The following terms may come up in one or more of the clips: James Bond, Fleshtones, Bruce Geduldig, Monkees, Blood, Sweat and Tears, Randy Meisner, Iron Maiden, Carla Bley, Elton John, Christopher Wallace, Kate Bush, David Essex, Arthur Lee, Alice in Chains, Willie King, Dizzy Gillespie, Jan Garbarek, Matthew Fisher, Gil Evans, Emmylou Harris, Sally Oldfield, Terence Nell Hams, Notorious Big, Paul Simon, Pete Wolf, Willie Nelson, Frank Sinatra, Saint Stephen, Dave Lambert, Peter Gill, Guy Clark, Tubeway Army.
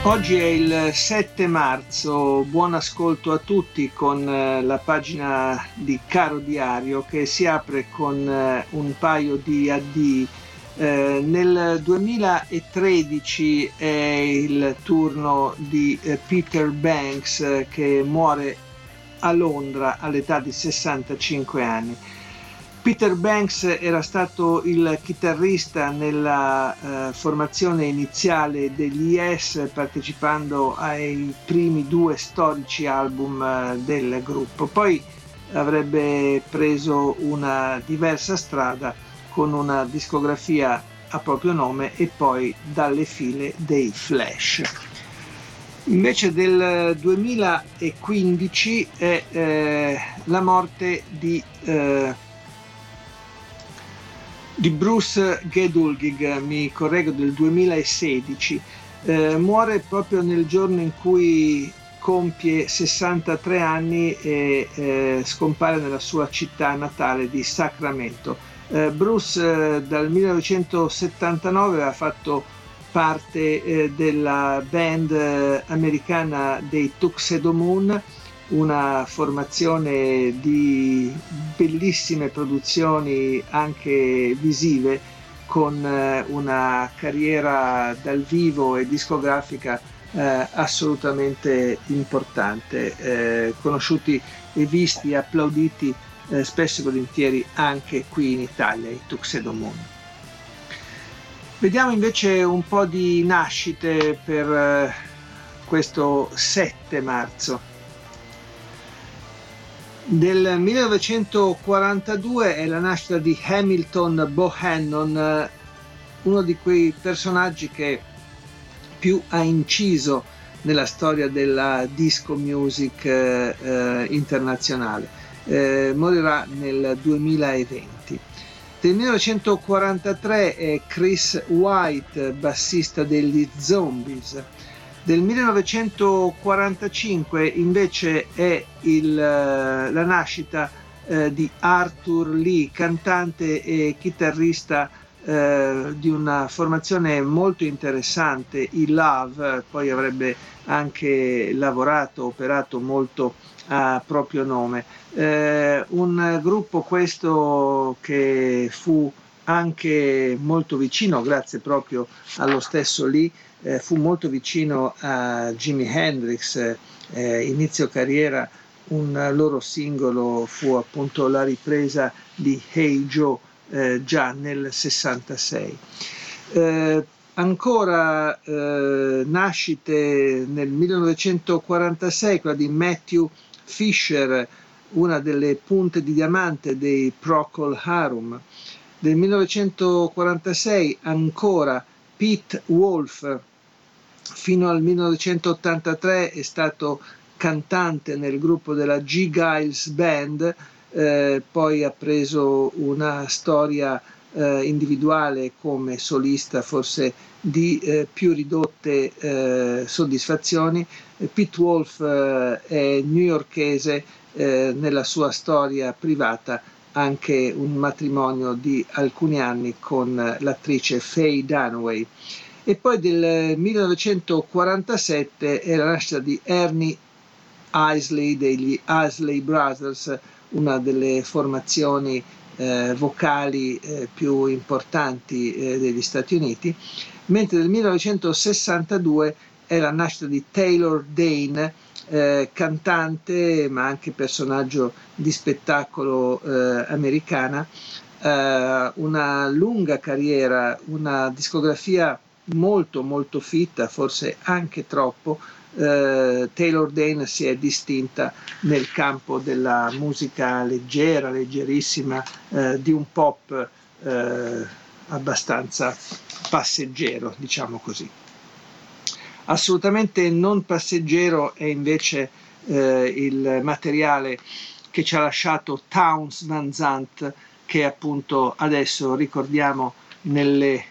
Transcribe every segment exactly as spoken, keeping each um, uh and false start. Oggi è il sette marzo, buon ascolto a tutti con la pagina di Caro Diario che si apre con un paio di addii. Eh, nel duemilatredici è il turno di Peter Banks che muore a Londra all'età di sessantacinque anni. Peter Banks era stato il chitarrista nella eh, formazione iniziale degli Yes, partecipando ai primi due storici album eh, del gruppo. Poi avrebbe preso una diversa strada con una discografia a proprio nome e poi dalle file dei Flash. Invece del duemilaquindici è eh, la morte di... Eh, di Bruce Geduldig, mi correggo, del duemilasedici, eh, muore proprio nel giorno in cui compie sessantatré anni e eh, scompare nella sua città natale di Sacramento. Eh, Bruce eh, dal millenovecentosettantanove aveva fatto parte eh, della band eh, americana dei Tuxedo Moon, una formazione di bellissime produzioni anche visive, con una carriera dal vivo e discografica eh, assolutamente importante, eh, conosciuti e visti e applauditi eh, spesso e volentieri anche qui in Italia, i Tuxedo Moon. Vediamo invece un po' di nascite per eh, questo sette marzo. Del millenovecentoquarantadue è la nascita di Hamilton Bohannon, uno di quei personaggi che più ha inciso nella storia della disco music eh, internazionale. Eh, morirà nel duemilaventi. Del millenovecentoquarantatré è Chris White, bassista degli Zombies. Del millenovecentoquarantacinque invece è il, la nascita eh, di Arthur Lee, cantante e chitarrista eh, di una formazione molto interessante, i Love, poi avrebbe anche lavorato, operato molto a proprio nome. Eh, un gruppo questo che fu anche molto vicino, grazie proprio allo stesso Lee, Eh, fu molto vicino a Jimi Hendrix, eh, inizio carriera. Un loro singolo fu appunto la ripresa di Hey Joe eh, già nel sessantasei. Eh, ancora eh, nascite nel millenovecentoquarantasei, quella di Matthew Fisher, una delle punte di diamante dei Procol Harum. Del millenovecentoquarantasei ancora Pete Wolf, fino al millenovecentottantatré è stato cantante nel gruppo della G. Giles Band, eh, poi ha preso una storia eh, individuale come solista, forse di eh, più ridotte eh, soddisfazioni. Pete Wolf eh, è newyorkese, eh, nella sua storia privata anche un matrimonio di alcuni anni con l'attrice Faye Dunaway. E poi del millenovecentoquarantasette è la nascita di Ernie Isley degli Isley Brothers, una delle formazioni eh, vocali eh, più importanti eh, degli Stati Uniti, mentre del millenovecentosessantadue è la nascita di Taylor Dayne, Eh, cantante ma anche personaggio di spettacolo eh, americana, eh, una lunga carriera, una discografia molto molto fitta, forse anche troppo. eh, Taylor Dayne si è distinta nel campo della musica leggera, leggerissima, eh, di un pop eh, abbastanza passeggero, diciamo così. assolutamente non passeggero è invece eh, il materiale che ci ha lasciato Townes Van Zandt, che appunto adesso ricordiamo nelle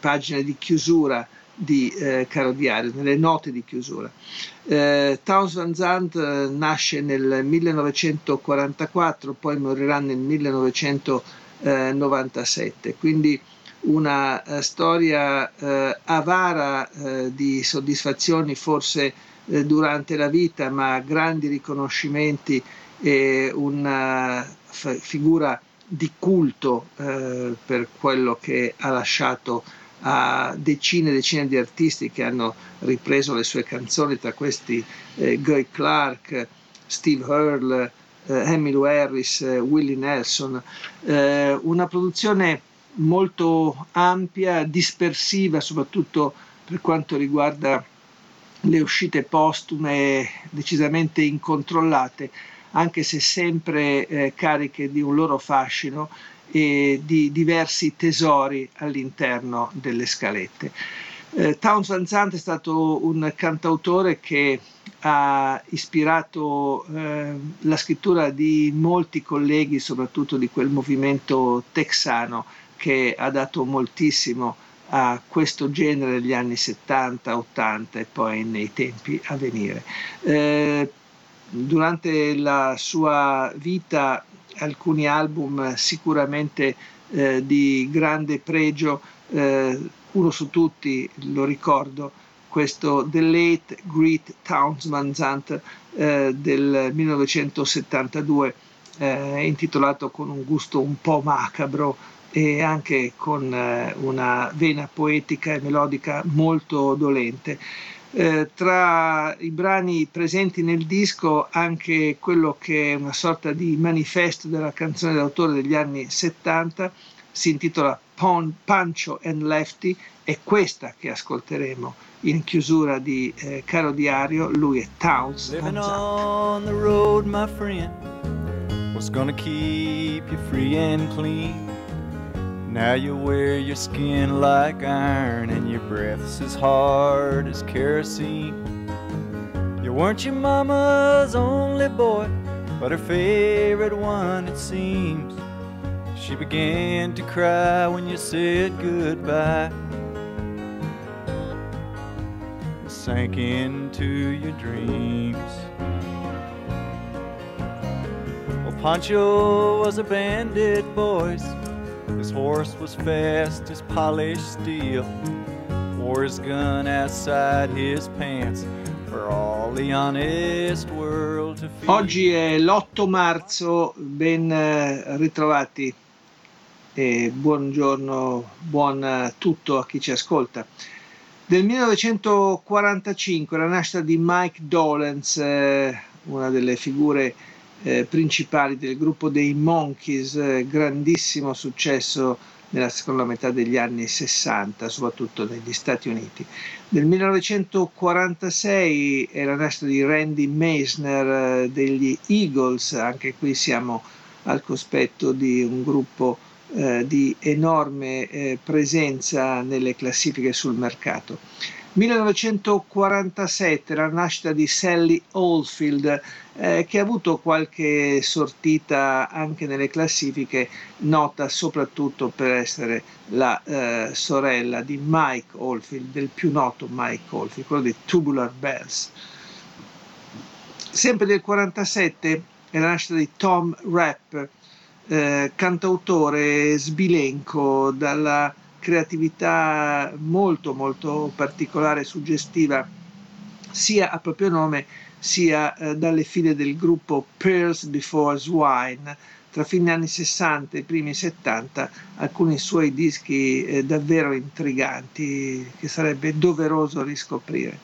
pagine di chiusura di eh, Caro Diario, nelle note di chiusura. Eh, Townes Van Zandt eh, nasce nel millenovecentoquarantaquattro, poi morirà nel millenovecentonovantasette, quindi una eh, storia eh, avara eh, di soddisfazioni forse eh, durante la vita, ma grandi riconoscimenti e una f- figura di culto eh, per quello che ha lasciato a decine e decine di artisti che hanno ripreso le sue canzoni, tra questi eh, Guy Clark, Steve Earle, eh, Emmylou Harris, eh, Willie Nelson. Eh, una produzione molto ampia, dispersiva, soprattutto per quanto riguarda le uscite postume, decisamente incontrollate, anche se sempre eh, cariche di un loro fascino e di diversi tesori all'interno delle scalette. Eh, Townes Van Zandt è stato un cantautore che ha ispirato eh, la scrittura di molti colleghi, soprattutto di quel movimento texano che ha dato moltissimo a questo genere negli anni settanta, ottanta e poi nei tempi a venire. Eh, durante la sua vita alcuni album sicuramente eh, di grande pregio, eh, uno su tutti lo ricordo, questo The Late Great Townes Van Zandt eh, del millenovecentosettantadue, eh, intitolato con un gusto un po' macabro e anche con eh, una vena poetica e melodica molto dolente. Eh, tra i brani presenti nel disco anche quello che è una sorta di manifesto della canzone d'autore degli anni settanta, si intitola Pon- Pancho and Lefty, è questa che ascolteremo in chiusura di eh, Caro Diario. Lui è Townes Van Zandt. On the road, my friend, was gonna keep you free and clean. Now you wear your skin like iron and your breath's as hard as kerosene. You weren't your mama's only boy, but her favorite one it seems. She began to cry when you said goodbye. You sank into your dreams. Well, Pancho was a bandit, boys. His horse was fast as polished steel. Wore his gun outside his pants for all the honest world to feel. Oggi è l'otto marzo, ben ritrovati e buongiorno, buon tutto a chi ci ascolta. Del millenovecentoquarantacinque la nascita di Mike Dolenz, una delle figure Eh, principali del gruppo dei Monkees, eh, grandissimo successo nella seconda metà degli anni sessanta, soprattutto negli Stati Uniti. Nel millenovecentoquarantasei è la nascita di Randy Meisner eh, degli Eagles, anche qui siamo al cospetto di un gruppo eh, di enorme eh, presenza nelle classifiche sul mercato. millenovecentoquarantasette la nascita di Sally Oldfield, eh, che ha avuto qualche sortita anche nelle classifiche, nota soprattutto per essere la eh, sorella di Mike Oldfield, del più noto Mike Oldfield, quello dei Tubular Bells. Sempre del quarantasette è la nascita di Tom Rapp, eh, cantautore sbilenco dalla creatività molto molto particolare, suggestiva, sia a proprio nome sia eh, dalle file del gruppo Pearls Before Swine. Tra fine anni sessanta e primi settanta alcuni suoi dischi eh, davvero intriganti che sarebbe doveroso riscoprire.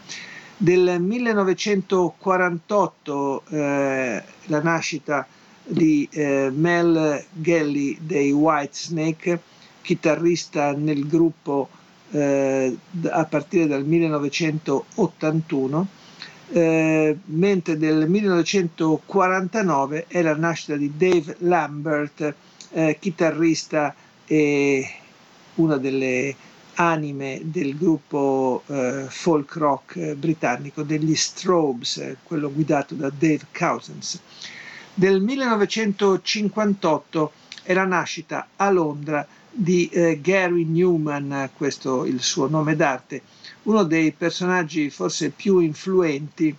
Del millenovecentoquarantotto eh, la nascita di eh, Mel Galley dei Whitesnake, chitarrista nel gruppo eh, a partire dal millenovecentottantuno, eh, mentre del millenovecentoquarantanove è la nascita di Dave Lambert, eh, chitarrista e una delle anime del gruppo eh, folk rock britannico degli Strobes, eh, quello guidato da Dave Cousins. Del millenovecentocinquantotto è la nascita a Londra di eh, Gary Numan, questo il suo nome d'arte, uno dei personaggi forse più influenti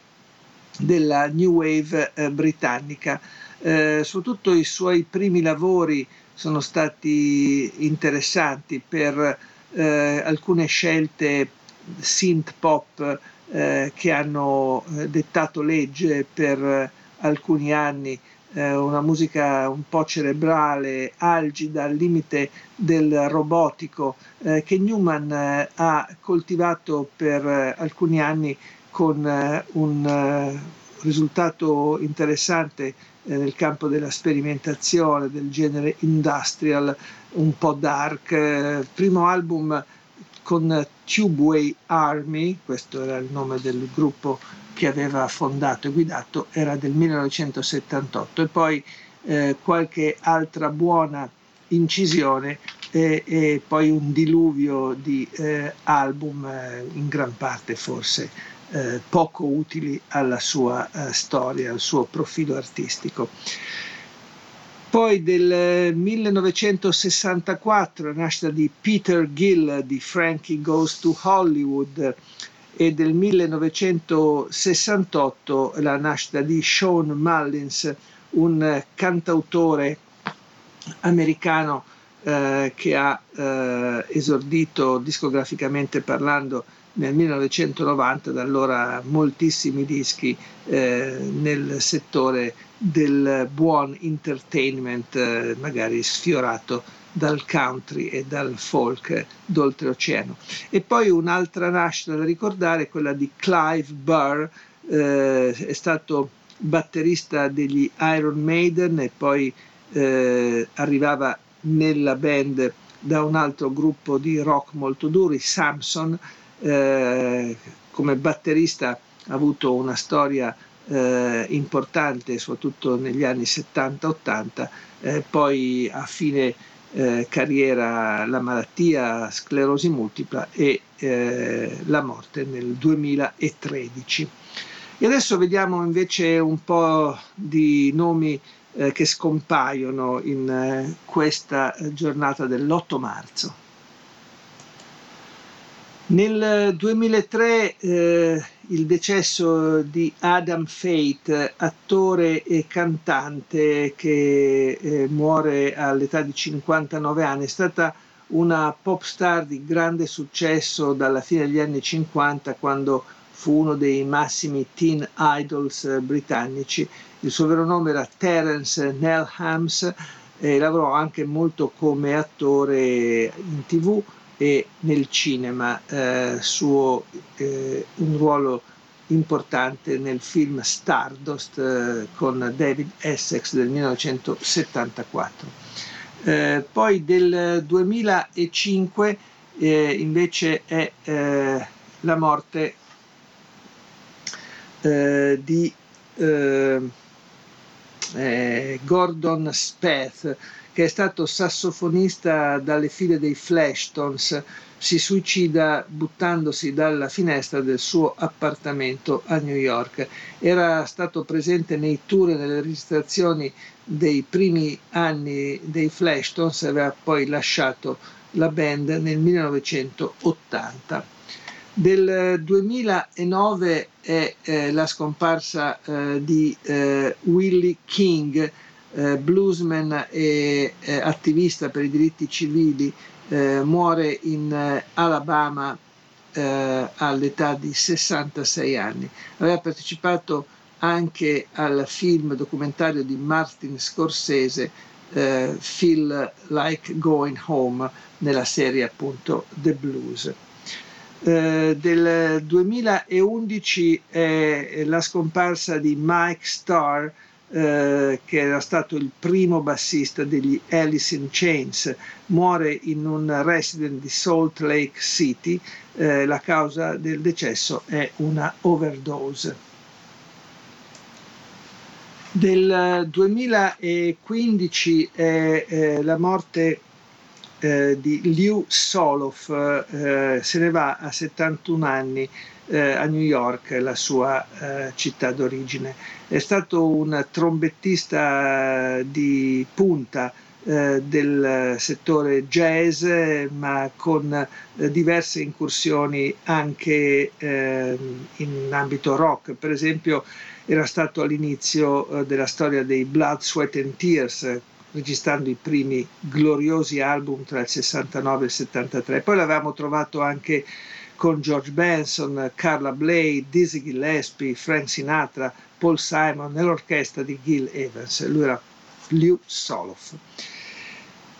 della New Wave eh, britannica. Eh, soprattutto i suoi primi lavori sono stati interessanti per eh, alcune scelte synth pop eh, che hanno eh, dettato legge per eh, alcuni anni, eh, una musica un po' cerebrale, algida, al limite del robotico, eh, che Numan eh, ha coltivato per eh, alcuni anni con eh, un eh, risultato interessante eh, nel campo della sperimentazione del genere industrial, un po' dark. Eh, primo album con Tubeway Army, questo era il nome del gruppo che aveva fondato e guidato, era del millenovecentosettantotto, e poi eh, qualche altra buona incisione e, e poi un diluvio di eh, album, eh, in gran parte forse Eh, poco utili alla sua eh, storia, al suo profilo artistico. Poi del millenovecentosessantaquattro nascita di Peter Gill di Frankie Goes to Hollywood, e del millenovecentosessantotto la nascita di Sean Mullins, un cantautore americano eh, che ha eh, esordito discograficamente parlando nel millenovecentonovanta, da allora moltissimi dischi eh, nel settore del buon entertainment, eh, magari sfiorato dal country e dal folk d'oltreoceano. E poi un'altra nascita da ricordare è quella di Clive Burr, eh, è stato batterista degli Iron Maiden e poi eh, arrivava nella band da un altro gruppo di rock molto duri, Samson. Eh, come batterista ha avuto una storia eh, importante soprattutto negli anni settanta ottanta, eh, poi a fine eh, carriera la malattia, sclerosi multipla, e eh, la morte nel duemilatredici. E adesso vediamo invece un po' di nomi eh, che scompaiono in eh, questa giornata dell'otto marzo. Nel duemilatré eh, il decesso di Adam Fate, attore e cantante che eh, muore all'età di cinquantanove anni, è stata una pop star di grande successo dalla fine degli anni cinquanta, quando fu uno dei massimi teen idols britannici. Il suo vero nome era Terence Nell Hams e lavorò anche molto come attore in tv e nel cinema, eh, suo eh, un ruolo importante nel film Stardust eh, con David Essex del millenovecentosettantaquattro. Eh, poi del duemilacinque eh, invece è eh, la morte eh, di eh, eh, Gordon Spath, che è stato sassofonista dalle file dei Fleshtones. Si suicida buttandosi dalla finestra del suo appartamento a New York. Era stato presente nei tour e nelle registrazioni dei primi anni dei Fleshtones, aveva poi lasciato la band nel millenovecentottanta. Del duemilanove è eh, la scomparsa eh, di eh, Willie King, Eh, bluesman e eh, attivista per i diritti civili, eh, muore in eh, Alabama eh, all'età di sessantasei anni. Aveva partecipato anche al film documentario di Martin Scorsese, eh, Feel Like Going Home, nella serie appunto The Blues. Eh, del duemilaundici è la scomparsa di Mike Starr, Eh, che era stato il primo bassista degli Alice in Chains. Muore in un residence di Salt Lake City. Eh, la causa del decesso è una overdose. Del duemilaquindici è eh, la morte eh, di Lew Soloff, eh, se ne va a settantuno anni eh, a New York, la sua eh, città d'origine. È stato un trombettista di punta eh, del settore jazz, ma con eh, diverse incursioni anche eh, in ambito rock. Per esempio era stato all'inizio eh, della storia dei Blood, Sweat and Tears, registrando i primi gloriosi album tra il sessantanove e il settantatré. Poi l'avevamo trovato anche con George Benson, Carla Bley, Dizzy Gillespie, Frank Sinatra, Paul Simon nell'orchestra di Gil Evans. Lui era Lew Soloff.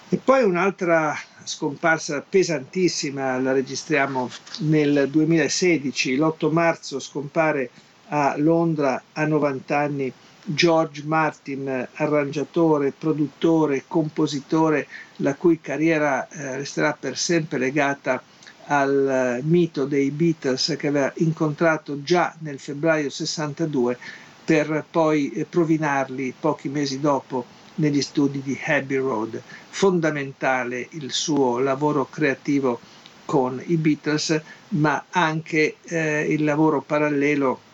E poi un'altra scomparsa pesantissima la registriamo nel duemilasedici. L'otto marzo scompare a Londra a novanta anni George Martin, arrangiatore, produttore, compositore, la cui carriera eh, resterà per sempre legata al eh, mito dei Beatles, che aveva incontrato già nel febbraio sessantadue per poi eh, rovinarli pochi mesi dopo negli studi di Abbey Road. Fondamentale il suo lavoro creativo con i Beatles, ma anche eh, il lavoro parallelo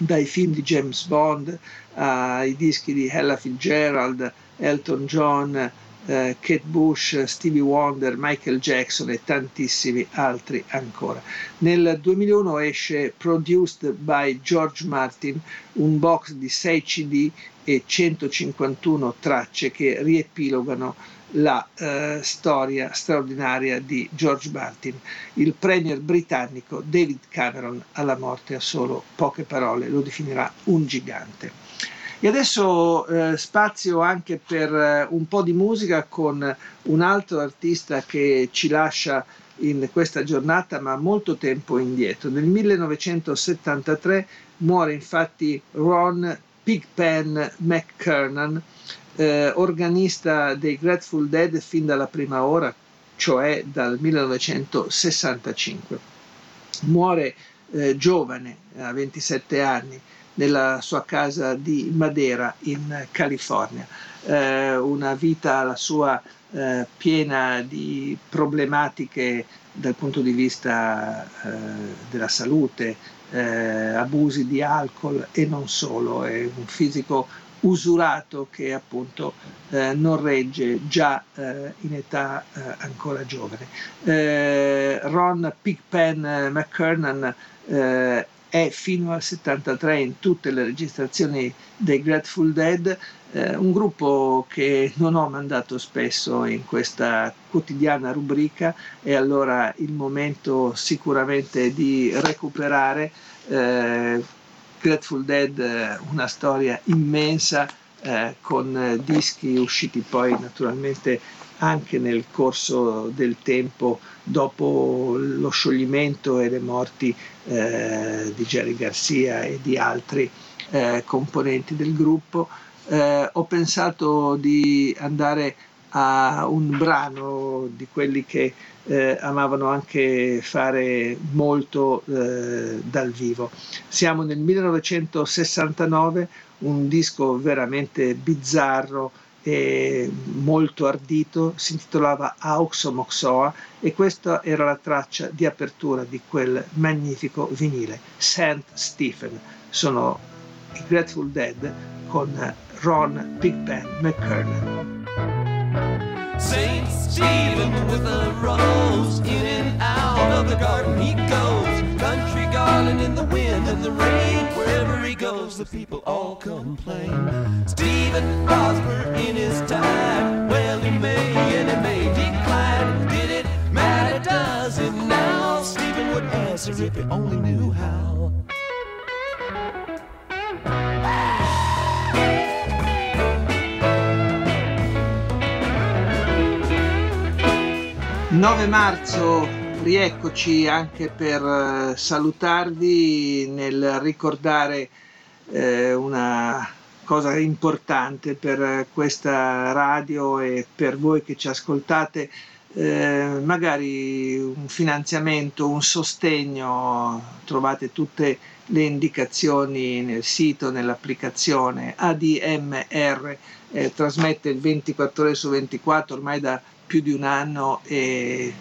dai film di James Bond ai dischi di Ella Fitzgerald, Elton John, eh, Kate Bush, Stevie Wonder, Michael Jackson e tantissimi altri ancora. Nel duemilauno esce Produced by George Martin, un box di sei C D e centocinquantuno tracce che riepilogano la eh, storia straordinaria di George Martin. Il premier britannico David Cameron, alla morte a solo poche parole, lo definirà un gigante. E adesso eh, spazio anche per eh, un po' di musica con un altro artista che ci lascia in questa giornata, ma molto tempo indietro. Nel millenovecentosettantatré muore infatti Ron Pigpen McKernan, Eh, organista dei Grateful Dead fin dalla prima ora, cioè dal millenovecentosessantacinque. Muore eh, giovane, a ventisette anni, nella sua casa di Madeira in California. Eh, una vita, la sua, eh, piena di problematiche dal punto di vista eh, della salute, eh, abusi di alcol e non solo. È un fisico usurato che appunto eh, non regge già eh, in età eh, ancora giovane. Eh, Ron Pigpen McKernan eh, è fino al settantatré in tutte le registrazioni dei Grateful Dead, eh, un gruppo che non ho mandato spesso in questa quotidiana rubrica, e allora il momento sicuramente di recuperare eh, Grateful Dead, una storia immensa eh, con dischi usciti poi naturalmente anche nel corso del tempo dopo lo scioglimento e le morti eh, di Jerry Garcia e di altri eh, componenti del gruppo. Eh, ho pensato di andare a un brano di quelli che Eh, amavano anche fare molto eh, dal vivo. Siamo nel millenovecentosessantanove, un disco veramente bizzarro e molto ardito, si intitolava Auxomoxoa, e questa era la traccia di apertura di quel magnifico vinile, Saint Stephen. Sono i Grateful Dead con Ron Pigpen McKernan. Saint Stephen with a rose, in and out of the garden he goes, country garland in the wind and the rain, wherever he goes the people all complain. Stephen prospered in his time, well he may and he may decline, did it matter, does it now? Stephen would answer if he only knew how. nove marzo, rieccoci anche per salutarvi nel ricordare eh, una cosa importante per questa radio e per voi che ci ascoltate, eh, magari un finanziamento, un sostegno. Trovate tutte le indicazioni nel sito, nell'applicazione A D M R, eh, trasmette il ventiquattro ore su ventiquattro ormai da più di un anno e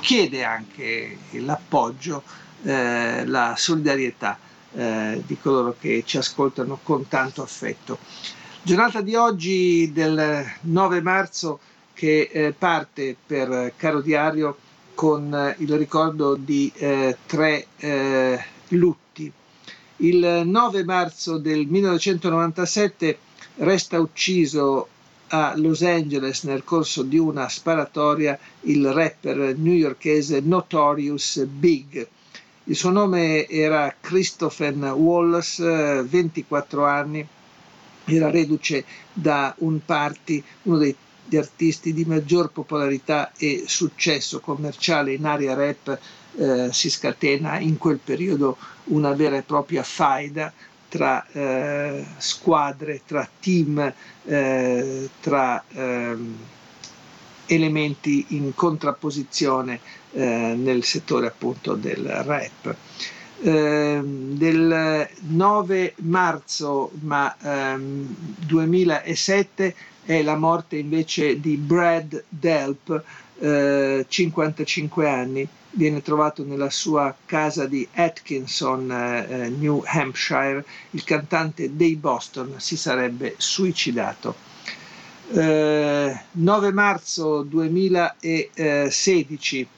chiede anche l'appoggio, eh, la solidarietà eh, di coloro che ci ascoltano con tanto affetto. Giornata di oggi del nove marzo che eh, parte per Caro Diario con il ricordo di eh, tre eh, lutti. Il nove marzo del millenovecentonovantasette resta ucciso a Los Angeles nel corso di una sparatoria il rapper newyorkese Notorious Big. Il suo nome era Christopher Wallace, ventiquattro anni, era reduce da un party, uno dei gli artisti di maggior popolarità e successo commerciale in area rap. Eh, si scatena in quel periodo una vera e propria faida tra eh, squadre, tra team, eh, tra eh, elementi in contrapposizione eh, nel settore appunto del rap. Eh, del nove marzo ma ehm, duemilasette è la morte invece di Brad Delp, eh, cinquantacinque anni, viene trovato nella sua casa di Atkinson, eh, New Hampshire. Il cantante dei Boston si sarebbe suicidato. Eh, nove marzo duemilasedici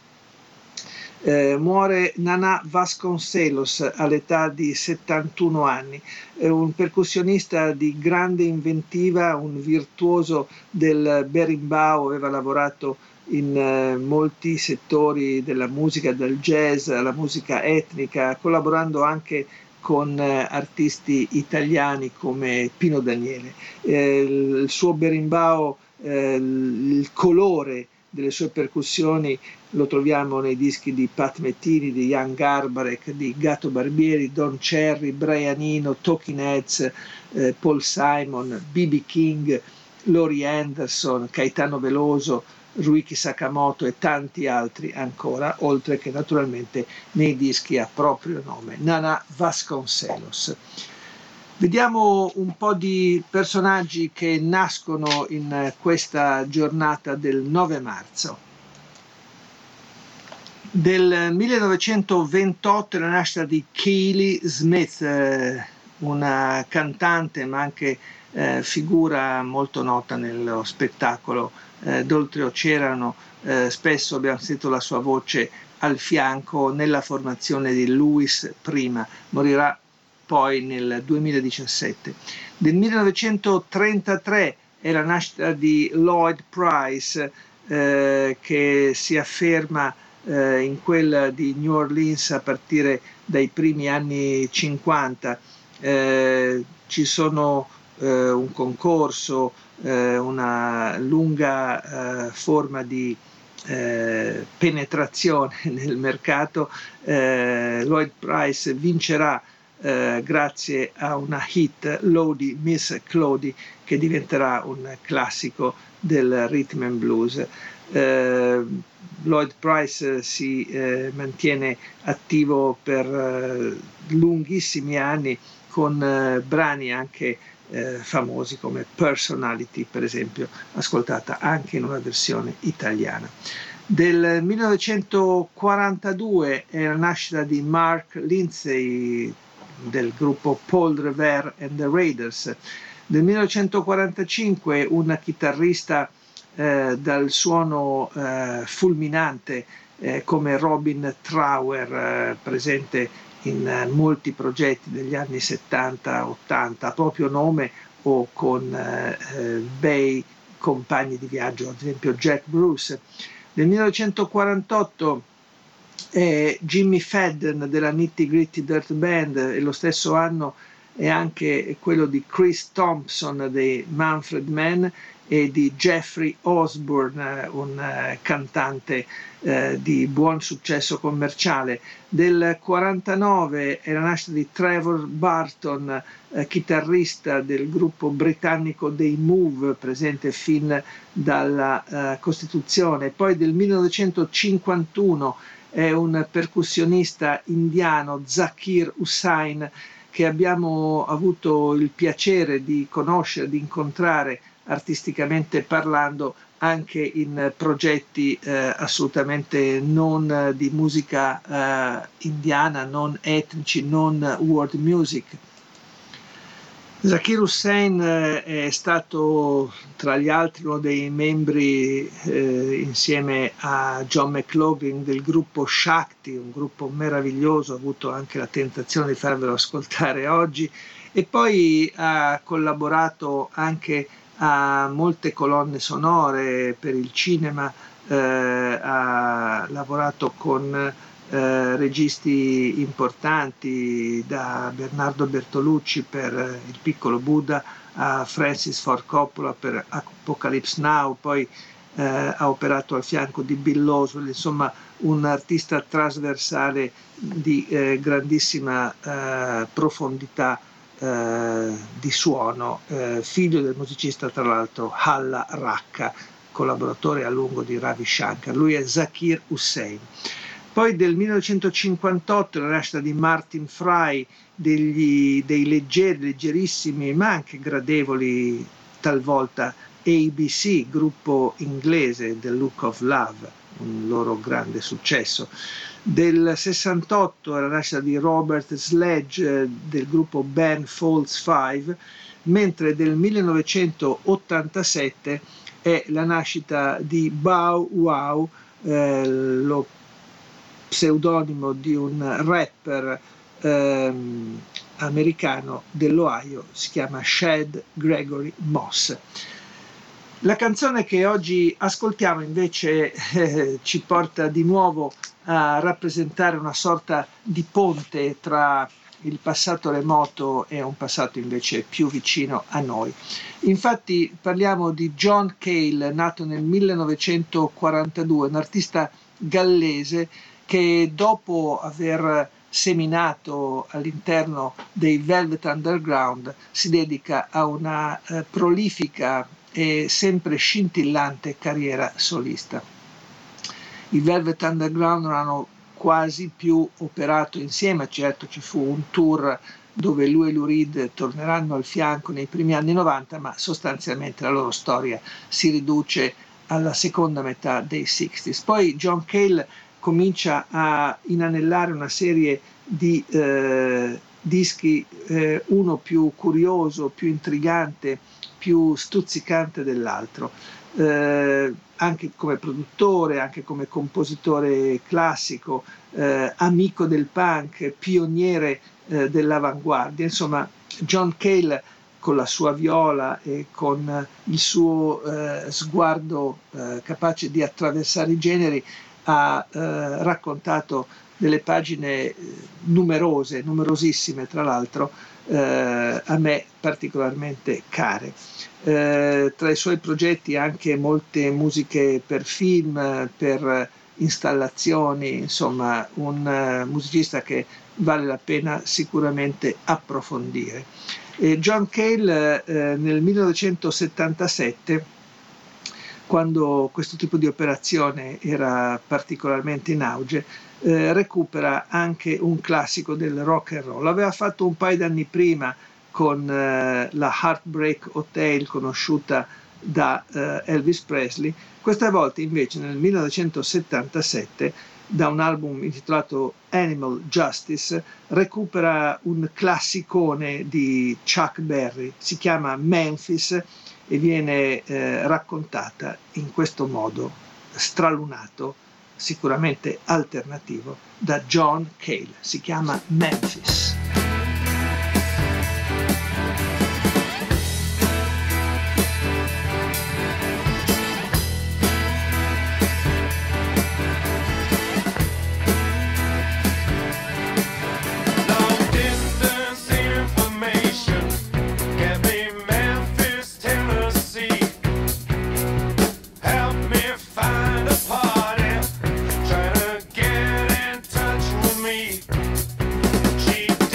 Eh, muore Naná Vasconcelos all'età di settantuno anni, eh, un percussionista di grande inventiva, un virtuoso del berimbau, aveva lavorato in eh, molti settori della musica, del jazz, alla musica etnica, collaborando anche con eh, artisti italiani come Pino Daniele. Eh, il suo berimbau, eh, il colore delle sue percussioni lo troviamo nei dischi di Pat Mettini, di Jan Garbarek, di Gato Barbieri, Don Cherry, Brianino, Talking Heads, eh, Paul Simon, B B King, Laurie Anderson, Caetano Veloso, Ryuichi Sakamoto e tanti altri ancora, oltre che naturalmente nei dischi a proprio nome, Naná Vasconcelos. Vediamo un po' di personaggi che nascono in questa giornata del nove marzo. Del millenovecentoventotto è la nascita di Keely Smith, una cantante ma anche eh, figura molto nota nello spettacolo eh, d'oltreoceano. Eh, spesso abbiamo sentito la sua voce al fianco nella formazione di Louis Prima. Morirà poi nel duemiladiciassette. Nel millenovecentotrentatré è la nascita di Lloyd Price, eh, che si afferma eh, in quella di New Orleans a partire dai primi anni cinquanta. Eh, ci sono eh, un concorso, eh, una lunga eh, forma di eh, penetrazione nel mercato. Eh, Lloyd Price vincerà Eh, grazie a una hit, Lodi Miss Cloddy, che diventerà un classico del rhythm and blues. Eh, Lloyd Price si eh, mantiene attivo per eh, lunghissimi anni con eh, brani anche eh, famosi come Personality, per esempio, ascoltata anche in una versione italiana. Del millenovecentoquarantadue è la nascita di Mark Lindsay, del gruppo Paul Revere and the Raiders. Nel millenovecentoquarantacinque un chitarrista eh, dal suono eh, fulminante eh, come Robin Trower, eh, presente in eh, molti progetti degli anni settanta ottanta, a proprio nome o con eh, bei compagni di viaggio, ad esempio Jack Bruce. Nel millenovecentoquarantotto Eh, Jimmy Fadden della Nitty Gritty Dirt Band, e lo stesso anno è anche quello di Chris Thompson dei Manfred Mann e di Jeffrey Osborne, un eh, cantante eh, di buon successo commerciale. Del quarantanove è la nascita di Trevor Burton, eh, chitarrista del gruppo britannico dei Move, presente fin dalla eh, Costituzione. Poi del millenovecentocinquantuno è un percussionista indiano, Zakir Hussain, che abbiamo avuto il piacere di conoscere, di incontrare artisticamente parlando anche in progetti eh, assolutamente non di musica eh, indiana, non etnici, non world music. Zakir Hussain è stato tra gli altri uno dei membri eh, insieme a John McLaughlin del gruppo Shakti, un gruppo meraviglioso, ho avuto anche la tentazione di farvelo ascoltare oggi, e poi ha collaborato anche a molte colonne sonore per il cinema, eh, ha lavorato con Eh, registi importanti, da Bernardo Bertolucci per eh, Il piccolo Buddha a Francis Ford Coppola per Apocalypse Now, poi eh, ha operato al fianco di Bill Oswald, insomma un artista trasversale di eh, grandissima eh, profondità eh, di suono, eh, figlio del musicista tra l'altro Halla Rakka, collaboratore a lungo di Ravi Shankar. Lui è Zakir Hussain. Poi del millenovecentocinquantotto la nascita di Martin Fry, degli, dei leggeri, leggerissimi ma anche gradevoli talvolta A B C, gruppo inglese del Look of Love, un loro grande successo. Del sessantotto la nascita di Robert Sledge del gruppo Band Falls Five, mentre del millenovecentottantasette è la nascita di Bow Wow, eh, lo pseudonimo di un rapper ehm, americano dell'Ohio, si chiama Shad Gregory Moss. La canzone che oggi ascoltiamo invece eh, ci porta di nuovo a rappresentare una sorta di ponte tra il passato remoto e un passato invece più vicino a noi. Infatti parliamo di John Cale, nato nel millenovecentoquarantadue, un artista gallese che dopo aver seminato all'interno dei Velvet Underground si dedica a una eh, prolifica e sempre scintillante carriera solista. I Velvet Underground non hanno quasi più operato insieme, certo ci fu un tour dove lui e Lou Reed torneranno al fianco nei primi anni novanta, ma sostanzialmente la loro storia si riduce alla seconda metà dei sessanta. Poi John Cale comincia a inanellare una serie di eh, dischi, eh, uno più curioso, più intrigante, più stuzzicante dell'altro, eh, anche come produttore, anche come compositore classico, eh, amico del punk, pioniere eh, dell'avanguardia. Insomma, John Cale con la sua viola e con il suo eh, sguardo eh, capace di attraversare i generi ha eh, raccontato delle pagine numerose, numerosissime tra l'altro, eh, a me particolarmente care. Eh, tra i suoi progetti anche molte musiche per film, per installazioni, insomma un uh, musicista che vale la pena sicuramente approfondire. E John Cale eh, nel millenovecentosettantasette, quando questo tipo di operazione era particolarmente in auge, eh, recupera anche un classico del rock and roll. L'aveva fatto un paio d'anni prima con eh, la Heartbreak Hotel, conosciuta da eh, Elvis Presley. Questa volta invece nel millenovecentosettantasette, da un album intitolato Animal Justice, recupera un classicone di Chuck Berry, si chiama Memphis, e viene eh, raccontata in questo modo stralunato, sicuramente alternativo, da John Cale. Si chiama Memphis. Cheap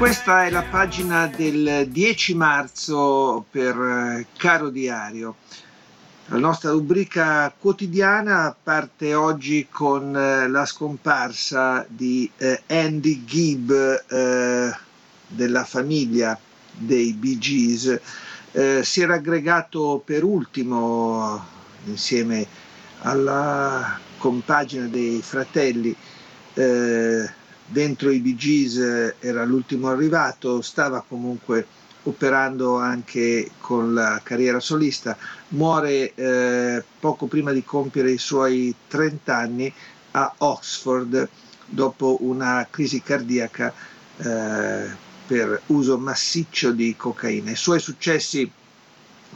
Questa è la pagina del dieci marzo per Caro Diario. La nostra rubrica quotidiana parte oggi con la scomparsa di Andy Gibb eh, della famiglia dei Bee Gees. Eh, si era aggregato per ultimo insieme alla compagine dei fratelli eh, dentro i Bee Gees, era l'ultimo arrivato, stava comunque operando anche con la carriera solista. Muore eh, poco prima di compiere i suoi trenta anni a Oxford dopo una crisi cardiaca eh, per uso massiccio di cocaina. I suoi successi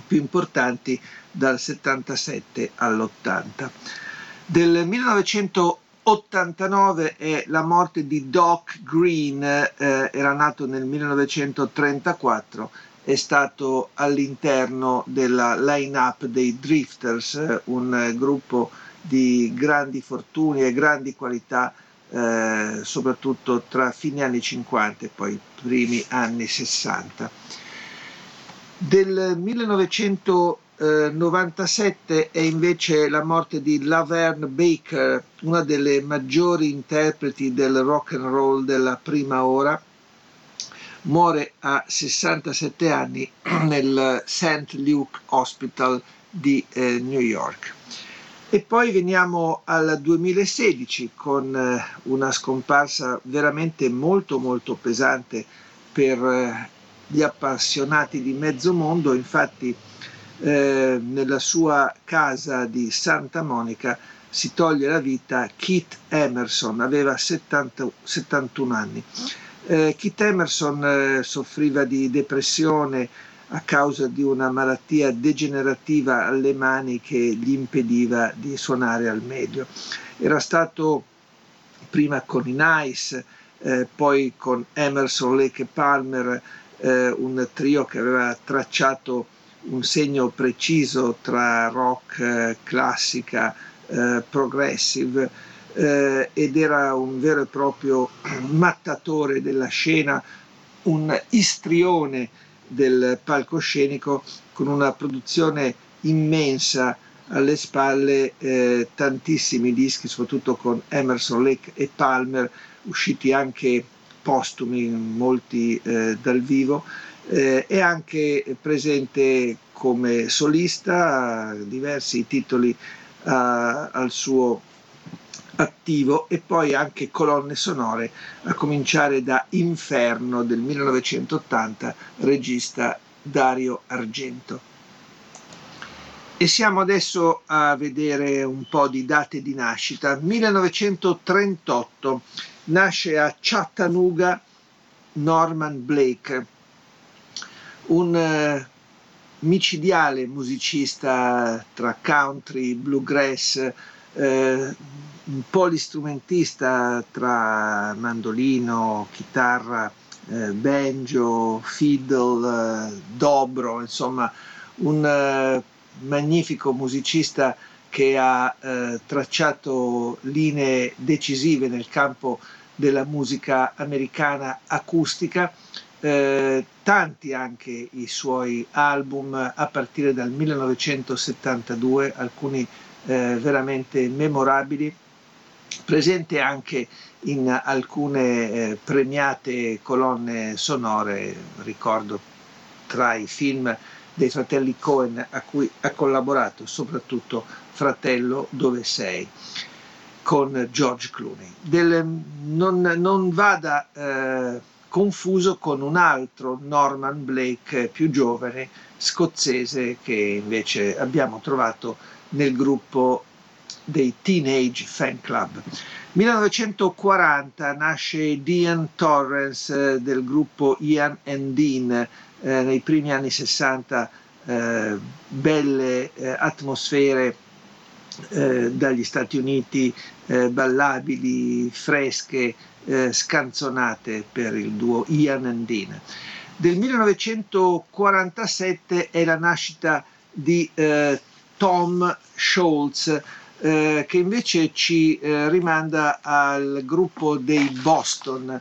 più importanti dal settantasette all'ottanta. Del millenovecentottantanove è la morte di Doc Green, eh, era nato nel millenovecentotrentaquattro, è stato all'interno della line-up dei Drifters, un gruppo di grandi fortune e grandi qualità, Eh, soprattutto tra fine anni cinquanta e poi primi anni sessanta. Del millenovecentonovantasette è invece la morte di Laverne Baker, una delle maggiori interpreti del rock and roll della prima ora. Muore a sessantasette anni nel Saint Luke Hospital di eh, New York. E poi veniamo al duemilasedici con una scomparsa veramente molto molto pesante per gli appassionati di mezzo mondo. Infatti eh, nella sua casa di Santa Monica si toglie la vita Keith Emerson, aveva settanta, settantuno anni. Eh, Keith Emerson eh, soffriva di depressione a causa di una malattia degenerativa alle mani che gli impediva di suonare al meglio. Era stato prima con i Nice, eh, poi con Emerson, Lake e Palmer, eh, un trio che aveva tracciato un segno preciso tra rock, eh, classica, eh, progressive, eh, ed era un vero e proprio mattatore della scena, un istrione del palcoscenico, con una produzione immensa alle spalle, eh, tantissimi dischi, soprattutto con Emerson, Lake e Palmer, usciti anche postumi, molti eh, dal vivo. Eh, è anche presente come solista, diversi titoli eh, al suo attivo, e poi anche colonne sonore, a cominciare da Inferno del millenovecentottanta, regista Dario Argento. E siamo adesso a vedere un po' di date di nascita. millenovecentotrentotto nasce a Chattanooga Norman Blake, un eh, micidiale musicista tra country, bluegrass, eh, un polistrumentista tra mandolino, chitarra, eh, banjo, fiddle, eh, dobro, insomma un eh, magnifico musicista che ha eh, tracciato linee decisive nel campo della musica americana acustica. Eh, tanti anche i suoi album, a partire dal millenovecentosettantadue, alcuni eh, veramente memorabili. Presente anche in alcune eh, premiate colonne sonore, ricordo tra i film dei fratelli Coen a cui ha collaborato, soprattutto Fratello Dove Sei, con George Clooney. Del, non, non vada eh, confuso con un altro Norman Blake più giovane, scozzese, che invece abbiamo trovato nel gruppo dei Teenage Fan Club. millenovecentoquaranta nasce Dean Torrance eh, del gruppo Ian and Dean, eh, nei primi anni sessanta, eh, belle eh, atmosfere eh, dagli Stati Uniti, eh, ballabili, fresche, eh, scanzonate per il duo Ian and Dean. Del millenovecentoquarantasette è la nascita di eh, Tom Scholz, Eh, che invece ci eh, rimanda al gruppo dei Boston,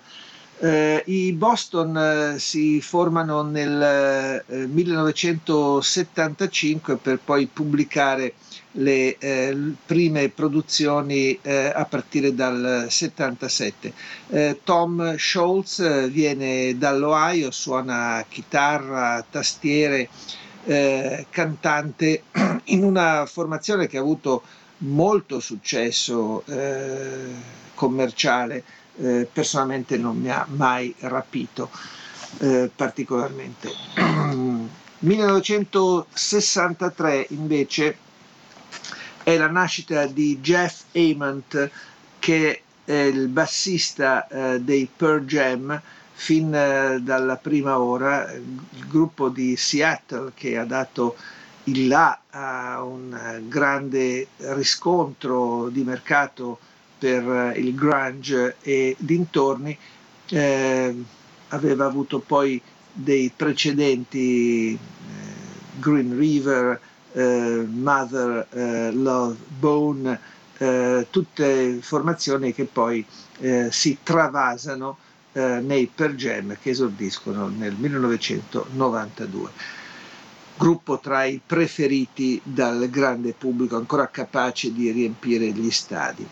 Eh, I Boston eh, si formano nel eh, millenovecentosettantacinque per poi pubblicare le eh, prime produzioni eh, a partire dal settantasette. Eh, Tom Scholz eh, viene dall'Ohio, suona chitarra, tastiere, eh, cantante in una formazione che ha avuto molto successo eh, commerciale. Eh, personalmente non mi ha mai rapito eh, particolarmente. millenovecentosessantatré invece è la nascita di Jeff Ament, che è il bassista eh, dei Pearl Jam fin eh, dalla prima ora, il gruppo di Seattle che ha dato il là a un grande riscontro di mercato per il grunge e dintorni. Eh, aveva avuto poi dei precedenti, eh, Green River, eh, Mother eh, Love Bone, eh, tutte formazioni che poi eh, si travasano eh, nei Pearl Jam, che esordiscono nel millenovecentonovantadue. Gruppo tra i preferiti dal grande pubblico, ancora capace di riempire gli stadi.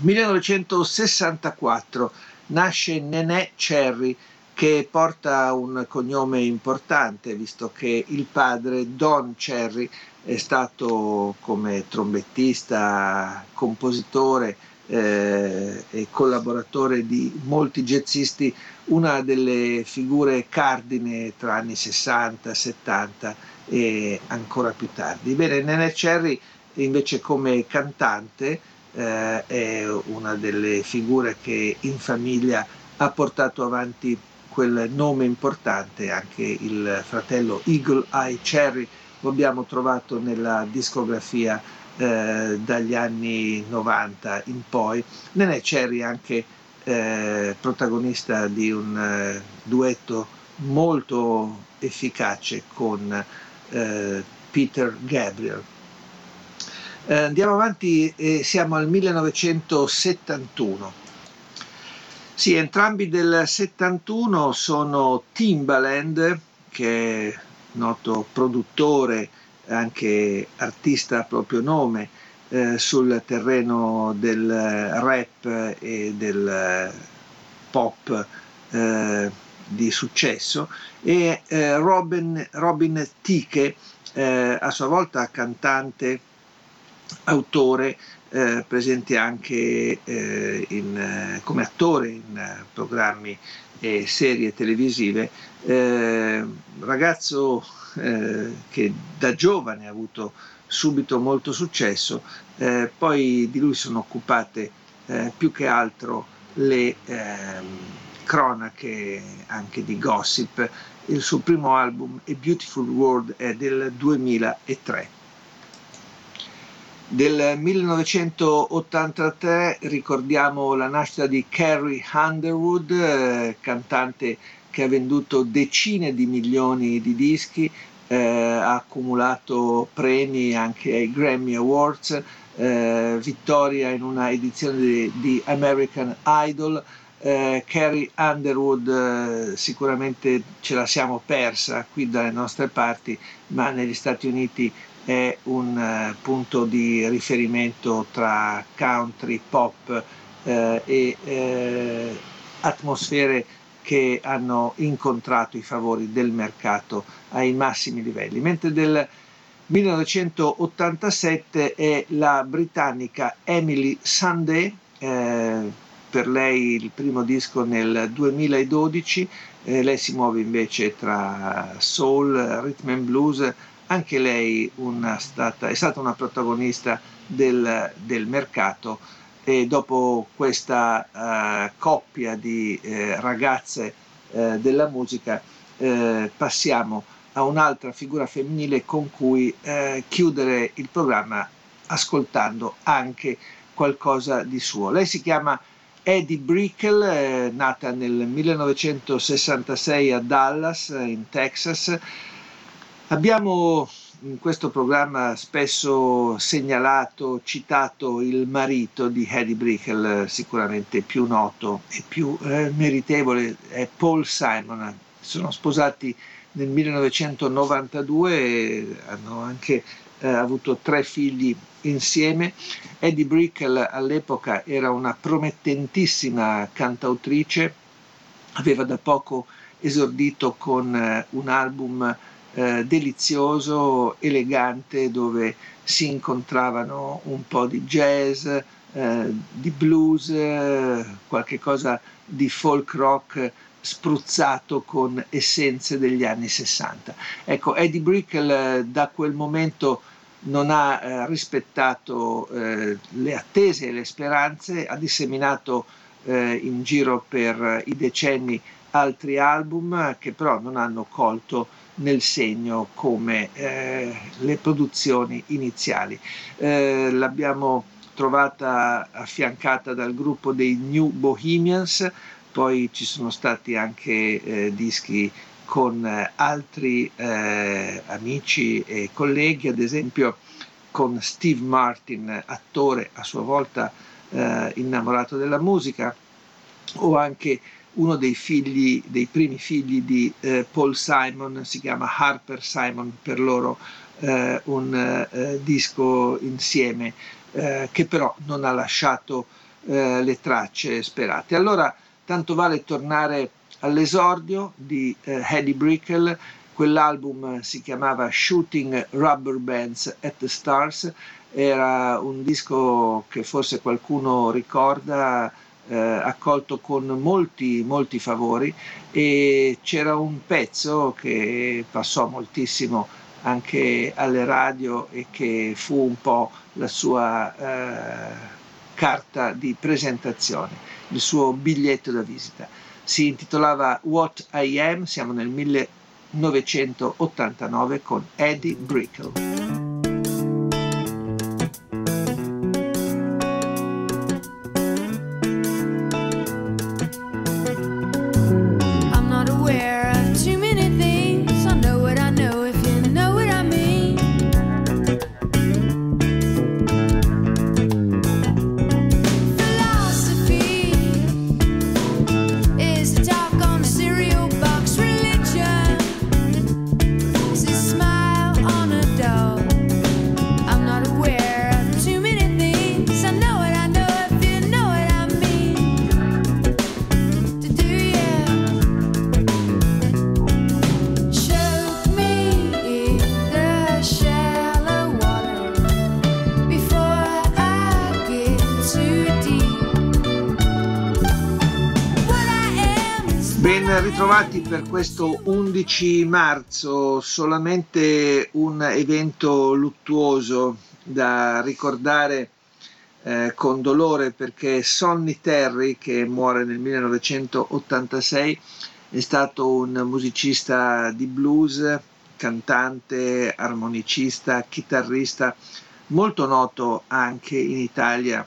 millenovecentosessantaquattro nasce Nenè Cherry, che porta un cognome importante, visto che il padre, Don Cherry, è stato come trombettista, compositore eh, e collaboratore di molti jazzisti una delle figure cardine tra anni sessanta, settanta e ancora più tardi. Bene, Nenè Cherry invece come cantante Eh, è una delle figure che in famiglia ha portato avanti quel nome importante. Anche il fratello Eagle Eye Cherry lo abbiamo trovato nella discografia eh, dagli anni novanta in poi. Nenè Cherry è anche eh, protagonista di un eh, duetto molto efficace con eh, Peter Gabriel. Andiamo avanti e siamo al millenovecentosettantuno. Sì, entrambi del settantuno sono Timbaland, che è noto produttore, anche artista a proprio nome, eh, sul terreno del rap e del pop eh, di successo, e eh, Robin, Robin Thicke, eh, a sua volta cantante, autore, eh, presente anche eh, in, eh, come attore in eh, programmi e serie televisive, eh, ragazzo eh, che da giovane ha avuto subito molto successo, eh, poi di lui sono occupate eh, più che altro le eh, cronache anche di gossip. Il suo primo album, A Beautiful World, è del duemilatré. Del millenovecentottantatré ricordiamo la nascita di Carrie Underwood, eh, cantante che ha venduto decine di milioni di dischi, eh, ha accumulato premi anche ai Grammy Awards, eh, vittoria in una edizione di, di American Idol. Eh, Carrie Underwood eh, sicuramente ce la siamo persa qui dalle nostre parti, ma negli Stati Uniti è un uh, punto di riferimento tra country, pop eh, e eh, atmosfere che hanno incontrato i favori del mercato ai massimi livelli. Mentre del millenovecentottantasette è la britannica Emily Sandé, eh, per lei il primo disco nel duemiladodici, eh, lei si muove invece tra soul, rhythm and blues. Anche lei una stata, è stata una protagonista del, del mercato, e dopo questa uh, coppia di eh, ragazze eh, della musica eh, passiamo a un'altra figura femminile con cui eh, chiudere il programma ascoltando anche qualcosa di suo. Lei si chiama Eddie Brickell, eh, nata nel millenovecentosessantasei a Dallas, in Texas. Abbiamo in questo programma spesso segnalato, citato il marito di Harry Brickell, sicuramente più noto e più eh, meritevole, è Paul Simon. Sono sposati nel millenovecentonovantadue e hanno anche eh, avuto tre figli insieme. Eddie Brickell all'epoca era una promettentissima cantautrice, aveva da poco esordito con eh, un album Eh, delizioso, elegante, dove si incontravano un po' di jazz, eh, di blues, eh, qualche cosa di folk rock spruzzato con essenze degli anni sessanta. Ecco, Eddie Brickell eh, da quel momento non ha eh, rispettato eh, le attese e le speranze, ha disseminato eh, in giro per i decenni altri album che però non hanno colto nel segno come eh, le produzioni iniziali. Eh, l'abbiamo trovata affiancata dal gruppo dei New Bohemians, poi ci sono stati anche eh, dischi con eh, altri eh, amici e colleghi, ad esempio con Steve Martin, attore a sua volta eh, innamorato della musica, o anche uno dei figli, dei primi figli di eh, Paul Simon, si chiama Harper Simon, per loro eh, un eh, disco insieme eh, che però non ha lasciato eh, le tracce sperate. Allora tanto vale tornare all'esordio di eh, Eddie Brickell. Quell'album si chiamava Shooting Rubber Bands at the Stars, era un disco che forse qualcuno ricorda, Eh, accolto con molti molti favori, e c'era un pezzo che passò moltissimo anche alle radio e che fu un po' la sua eh, carta di presentazione, il suo biglietto da visita. Si intitolava What I Am, siamo nel millenovecentottantanove con Eddie Brickell. Per questo undici marzo, solamente un evento luttuoso da ricordare eh, con dolore, perché Sonny Terry, che muore nel millenovecentottantasei, è stato un musicista di blues, cantante, armonicista, chitarrista, molto noto anche in Italia,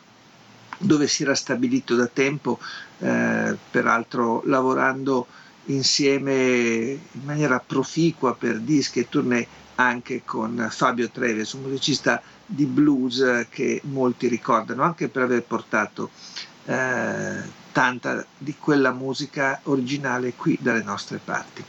dove si era stabilito da tempo, eh, peraltro lavorando insieme in maniera proficua per dischi e tournée anche con Fabio Treves, un musicista di blues che molti ricordano anche per aver portato eh, tanta di quella musica originale qui dalle nostre parti.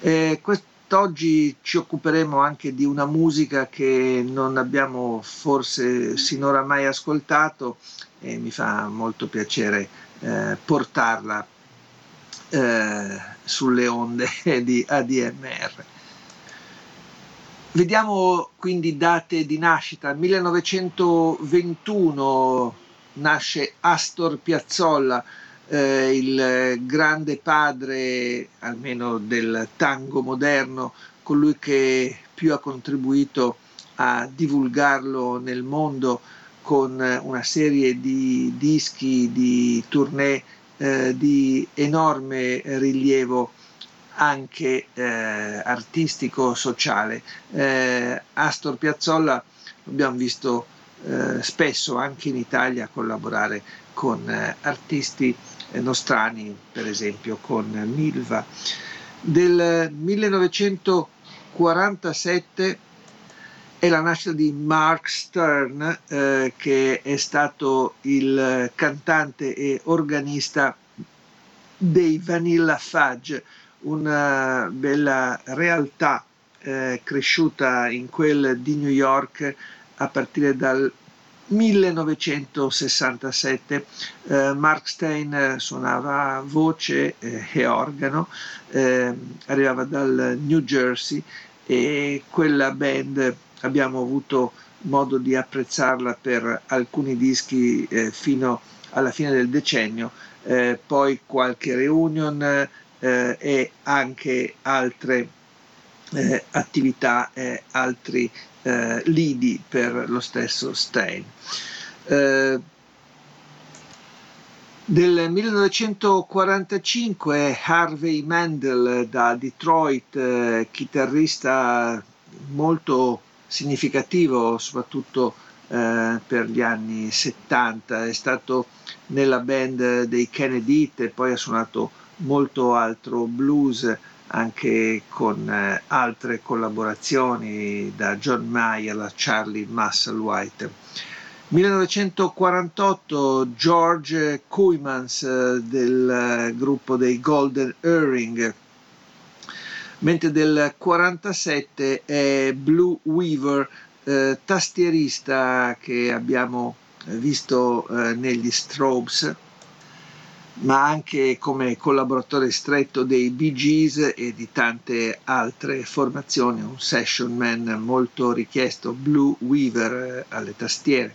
Eh, quest'oggi ci occuperemo anche di una musica che non abbiamo forse sinora mai ascoltato, e mi fa molto piacere eh, portarla Eh, sulle onde di A D M R. Vediamo quindi date di nascita. millenovecentoventuno nasce Astor Piazzolla, eh, il grande padre almeno del tango moderno, colui che più ha contribuito a divulgarlo nel mondo con una serie di dischi, di tournée Eh, di enorme rilievo anche eh, artistico, sociale. Eh, Astor Piazzolla l'abbiamo visto eh, spesso anche in Italia collaborare con eh, artisti eh, nostrani, per esempio con Milva. Del millenovecentoquarantasette è la nascita di Mark Stern, eh, che è stato il cantante e organista dei Vanilla Fudge, una bella realtà eh, cresciuta in quel di New York a partire dal millenovecentosessantasette. eh, Mark Stern suonava voce eh, e organo, eh, arrivava dal New Jersey, e quella band abbiamo avuto modo di apprezzarla per alcuni dischi eh, fino alla fine del decennio, eh, poi qualche reunion eh, e anche altre eh, attività e altri eh, lidi per lo stesso Stein. Eh, Del millenovecentoquarantacinque Harvey Mandel da Detroit, eh, chitarrista molto significativo soprattutto eh, per gli anni settanta, è stato nella band dei Kennedy e poi ha suonato molto altro blues anche con eh, altre collaborazioni, da John Mayer a Charlie Musselwhite. millenovecentoquarantotto George Kooymans del gruppo dei Golden Earring, mentre del quarantasette è Blue Weaver, eh, tastierista che abbiamo visto eh, negli Strobes, ma anche come collaboratore stretto dei Bee Gees e di tante altre formazioni, un session man molto richiesto, Blue Weaver alle tastiere.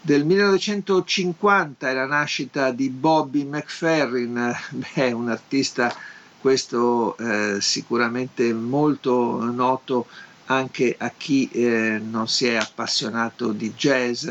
Del millenovecentocinquanta è la nascita di Bobby McFerrin, beh, un artista questo eh, sicuramente molto noto anche a chi eh, non si è appassionato di jazz,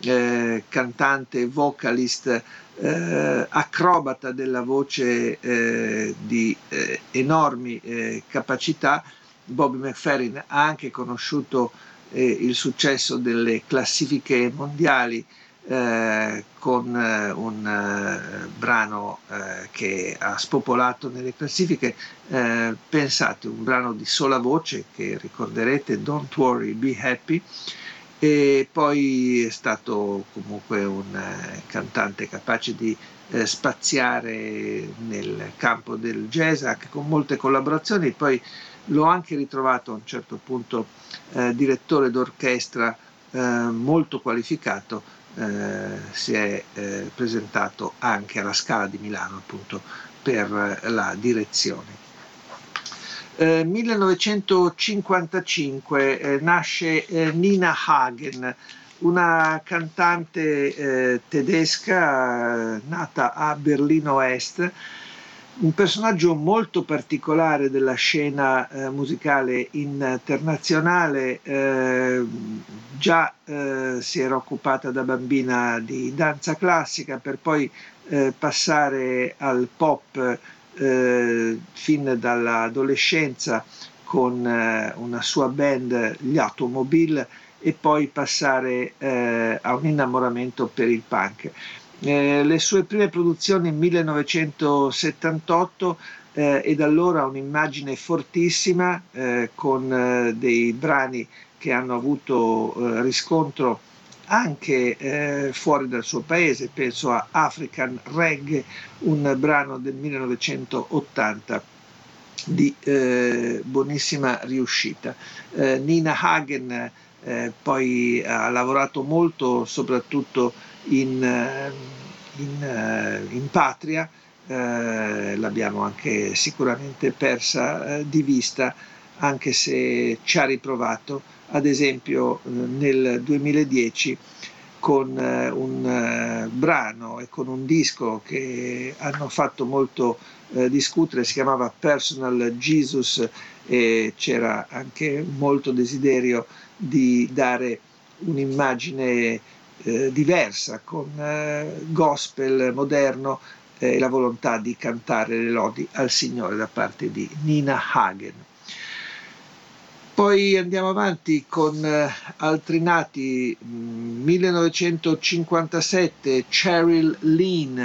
eh, cantante, vocalist, Eh, acrobata della voce, eh, di eh, enormi eh, capacità. Bobby McFerrin ha anche conosciuto eh, il successo delle classifiche mondiali eh, con eh, un eh, brano eh, che ha spopolato nelle classifiche, eh, pensate, un brano di sola voce che ricorderete, Don't Worry, Be Happy. E poi è stato comunque un eh, cantante capace di eh, spaziare nel campo del jazz, anche con molte collaborazioni. Poi l'ho anche ritrovato a un certo punto eh, direttore d'orchestra eh, molto qualificato, eh, si è eh, presentato anche alla Scala di Milano appunto per la direzione. Eh, millenovecentocinquantacinque eh, nasce eh, Nina Hagen, una cantante eh, tedesca eh, nata a Berlino Est, un personaggio molto particolare della scena eh, musicale internazionale. Eh, già eh, si era occupata da bambina di danza classica per poi eh, passare al pop Eh, fin dall'adolescenza con eh, una sua band, gli Automobile, e poi passare eh, a un innamoramento per il punk. Eh, le sue prime produzioni nel millenovecentosettantotto eh, e da allora un'immagine fortissima eh, con eh, dei brani che hanno avuto eh, riscontro anche eh, fuori dal suo paese, penso a African Reggae, un brano del millenovecentottanta di eh, buonissima riuscita. Eh, Nina Hagen eh, poi ha lavorato molto soprattutto in, in, in patria, eh, l'abbiamo anche sicuramente persa eh, di vista, anche se ci ha riprovato, ad esempio nel duemiladieci con un brano e con un disco che hanno fatto molto discutere, si chiamava Personal Jesus, e c'era anche molto desiderio di dare un'immagine diversa con gospel moderno e la volontà di cantare le lodi al Signore da parte di Nina Hagen. Poi andiamo avanti con eh, altri nati. Millenovecentocinquantasette Cheryl Lynn.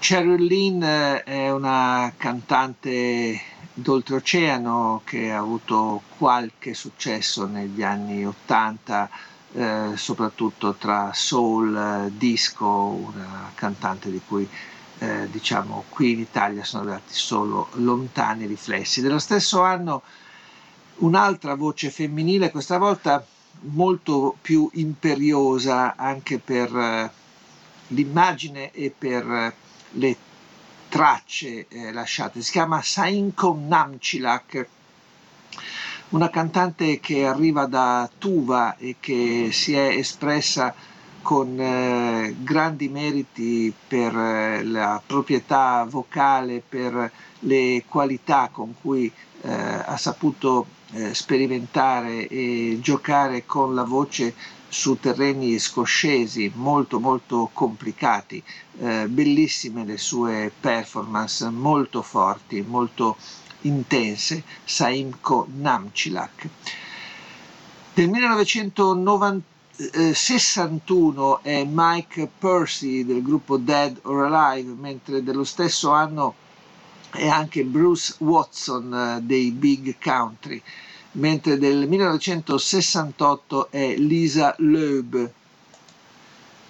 Cheryl Lynn eh, è una cantante d'oltreoceano, che ha avuto qualche successo negli anni ottanta, eh, soprattutto tra soul, disco, una cantante di cui eh, diciamo qui in Italia sono arrivati solo lontani riflessi. Dello stesso anno un'altra voce femminile, questa volta molto più imperiosa anche per eh, l'immagine e per eh, le tracce eh, lasciate, si chiama Sainko Namchilak, una cantante che arriva da Tuva e che si è espressa con eh, grandi meriti per eh, la proprietà vocale, per le qualità con cui eh, ha saputo eh, sperimentare e giocare con la voce su terreni scoscesi molto molto complicati. Eh, bellissime le sue performance, molto forti, molto intense. Sainko Namchilak. Nel millenovecentosessantuno è Mike Percy del gruppo Dead or Alive, mentre dello stesso anno è anche Bruce Watson dei Big Country, mentre del millenovecentosessantotto è Lisa Loeb.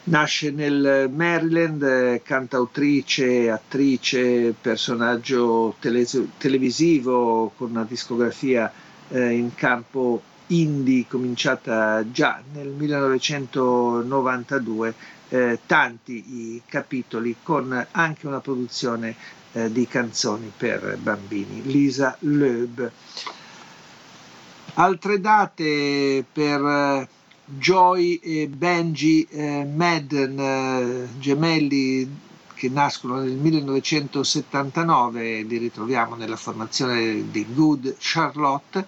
Nasce nel Maryland, cantautrice, attrice, personaggio tele- televisivo con una discografia eh, in campo indie cominciata già nel millenovecentonovantadue, eh, tanti i capitoli, con anche una produzione eh, di canzoni per bambini. Lisa Loeb. Altre date per Joy e Benji eh, Madden, eh, gemelli che nascono nel millenovecentosettantanove, li ritroviamo nella formazione di Good Charlotte,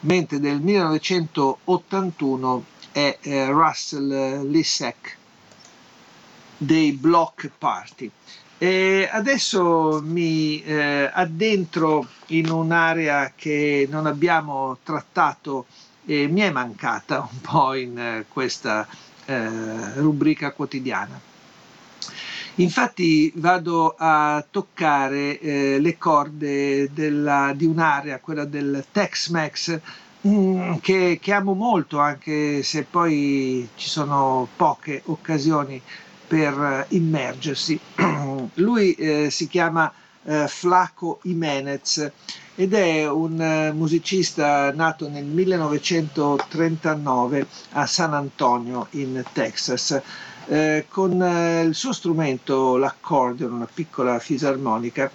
mentre del millenovecentottantuno è eh, Russell Lissack dei Block Party. E adesso mi eh, addentro in un'area che non abbiamo trattato e mi è mancata un po' in eh, questa eh, rubrica quotidiana. Infatti vado a toccare eh, le corde della, di un'area, quella del Tex-Mex, mh, che, che amo molto, anche se poi ci sono poche occasioni per immergersi. Lui eh, si chiama eh, Flaco Jiménez ed è un eh, musicista nato nel millenovecentotrentanove a San Antonio in Texas. Eh, con eh, il suo strumento, l'accordion, una piccola fisarmonica,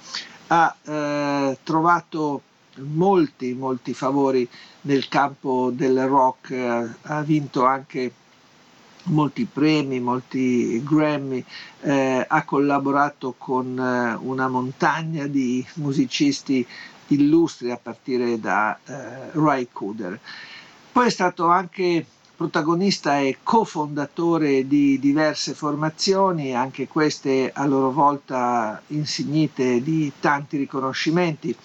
ha eh, trovato molti, molti favori nel campo del rock, eh, ha vinto anche molti premi, molti Grammy, eh, ha collaborato con eh, una montagna di musicisti illustri a partire da eh, Ry Cooder. Poi è stato anche protagonista e cofondatore di diverse formazioni, anche queste a loro volta insignite di tanti riconoscimenti.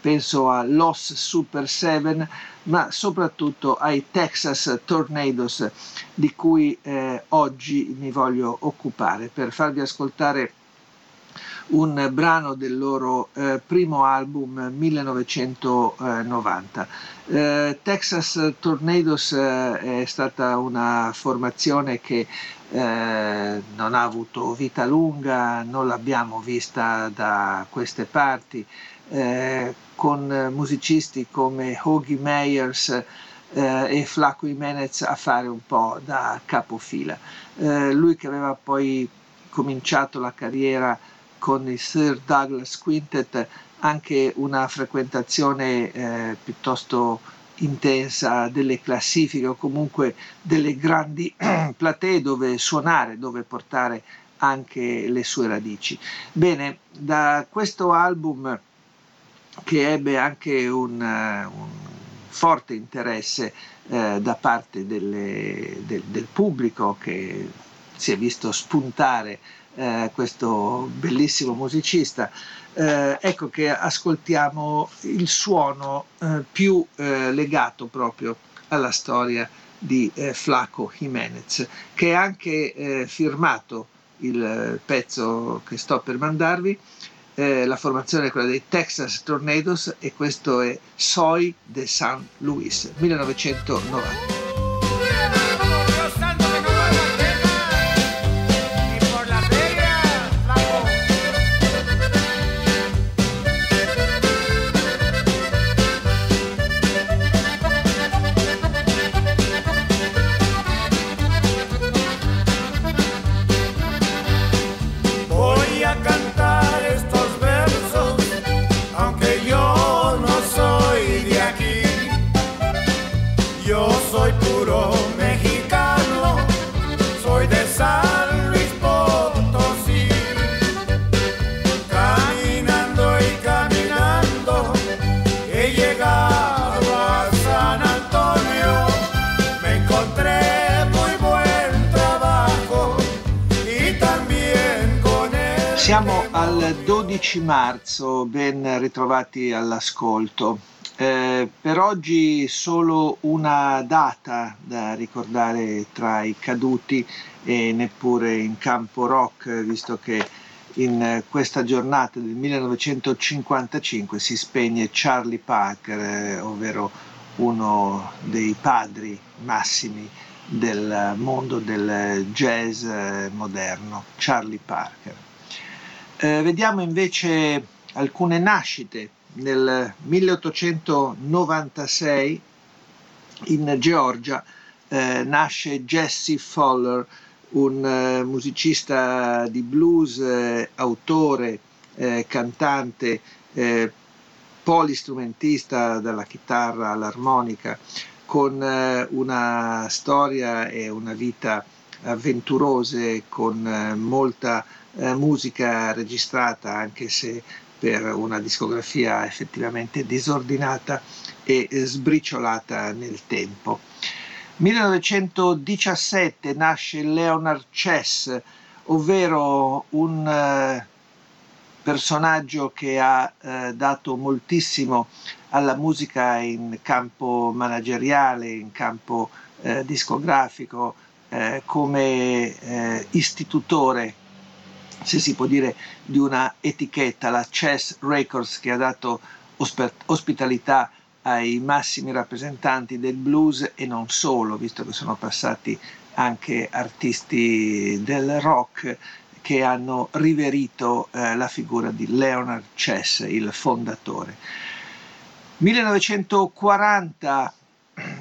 Penso a Los Super Seven, ma soprattutto ai Texas Tornadoes, di cui eh, oggi mi voglio occupare per farvi ascoltare un brano del loro eh, primo album millenovecentonovanta. Eh, Texas Tornadoes eh, è stata una formazione che eh, non ha avuto vita lunga, non l'abbiamo vista da queste parti, eh, con musicisti come Hoagy Meyers eh, e Flaco Jiménez a fare un po' da capofila. Eh, lui che aveva poi cominciato la carriera con il Sir Douglas Quintet, anche una frequentazione eh, piuttosto intensa delle classifiche o comunque delle grandi platee dove suonare, dove portare anche le sue radici. Bene, da questo album, che ebbe anche un, un forte interesse eh, da parte delle, del, del pubblico, che si è visto spuntare Eh, questo bellissimo musicista, eh, ecco che ascoltiamo il suono eh, più eh, legato proprio alla storia di eh, Flaco Jiménez, che è anche eh, firmato il pezzo che sto per mandarvi, eh, la formazione è quella dei Texas Tornadoes e questo è Soy de San Luis, millenovecentonovanta. Siamo al dodici marzo, ben ritrovati all'ascolto. Eh, per oggi solo una data da ricordare tra i caduti e neppure in campo rock, visto che in questa giornata del millenovecentocinquantacinque si spegne Charlie Parker, eh, ovvero uno dei padri massimi del mondo del jazz moderno, Charlie Parker. Eh, vediamo invece alcune nascite. Nel milleottocentonovantasei in Georgia eh, nasce Jesse Fuller, un eh, musicista di blues, eh, autore, eh, cantante, eh, polistrumentista dalla chitarra all'armonica, con eh, una storia e una vita avventurose, con eh, molta Eh, musica registrata, anche se per una discografia effettivamente disordinata e eh, sbriciolata nel tempo. millenovecentodiciassette nasce Leonard Chess, ovvero un eh, personaggio che ha eh, dato moltissimo alla musica in campo manageriale, in campo eh, discografico, eh, come eh, istitutore, se si può dire, di una etichetta, la Chess Records, che ha dato ospert- ospitalità ai massimi rappresentanti del blues e non solo, visto che sono passati anche artisti del rock che hanno riverito eh, la figura di Leonard Chess, il fondatore. millenovecentoquaranta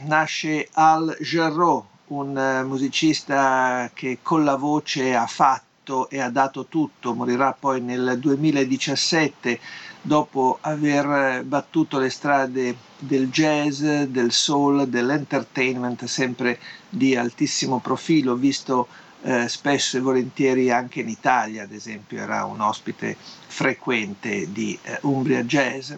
nasce Al Jarreau, un musicista che con la voce ha fatto e ha dato tutto. Morirà poi nel duemiladiciassette dopo aver battuto le strade del jazz, del soul, dell'entertainment, sempre di altissimo profilo, visto eh, spesso e volentieri anche in Italia, ad esempio era un ospite frequente di eh, Umbria Jazz.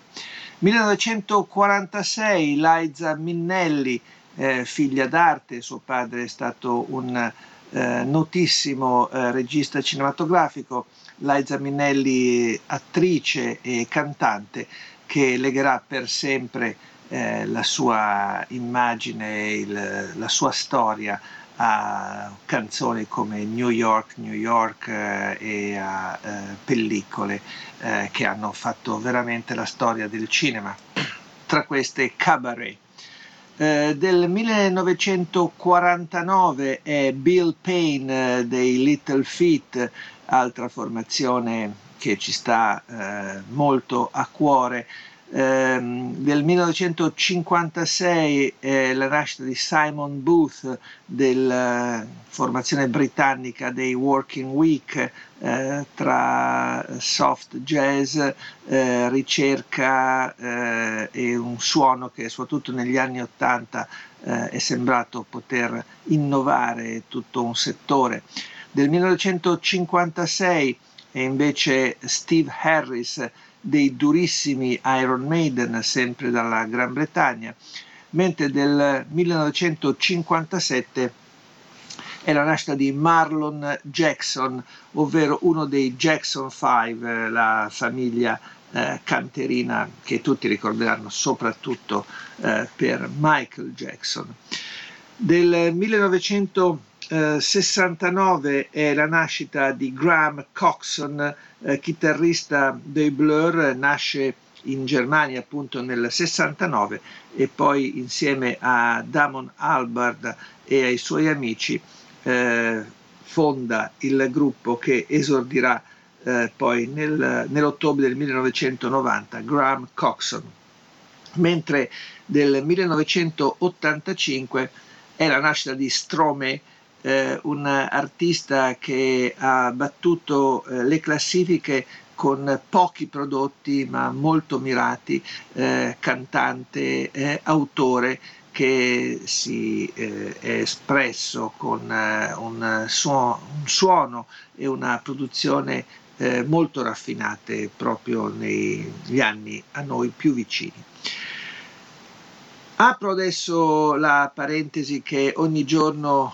millenovecentoquarantasei Liza Minnelli, eh, figlia d'arte, suo padre è stato un Eh, notissimo eh, regista cinematografico, Liza Minnelli attrice e cantante che legherà per sempre eh, la sua immagine, il, la sua storia a canzoni come New York, New York eh, e a eh, pellicole eh, che hanno fatto veramente la storia del cinema, tra queste Cabaret. Eh, del millenovecentoquarantanove è Bill Payne eh, dei Little Feat, altra formazione che ci sta eh, molto a cuore. Eh, del millenovecentocinquantasei è la nascita di Simon Booth, della formazione britannica dei Working Week, eh, tra soft jazz, eh, ricerca eh, e un suono che soprattutto negli anni ottanta eh, è sembrato poter innovare tutto un settore. Del millenovecentocinquantasei è invece Steve Harris dei durissimi Iron Maiden, sempre dalla Gran Bretagna, mentre del millenovecentocinquantasette è la nascita di Marlon Jackson, ovvero uno dei Jackson Five, la famiglia eh, canterina che tutti ricorderanno soprattutto eh, per Michael Jackson. Del millenovecentocinquantasette eh, sessantanove è la nascita di Graham Coxon, eh, chitarrista dei Blur, nasce in Germania appunto nel sessantanove e poi insieme a Damon Albarn e ai suoi amici eh, fonda il gruppo che esordirà eh, poi nel, nell'ottobre del millenovecentonovanta, Graham Coxon, mentre del millenovecentottantacinque è la nascita di Stromae, eh, un artista che ha battuto eh, le classifiche con pochi prodotti ma molto mirati, eh, cantante, eh, autore che si eh, è espresso con eh, un, suono, un suono e una produzione eh, molto raffinate proprio negli anni a noi più vicini. Apro adesso la parentesi che ogni giorno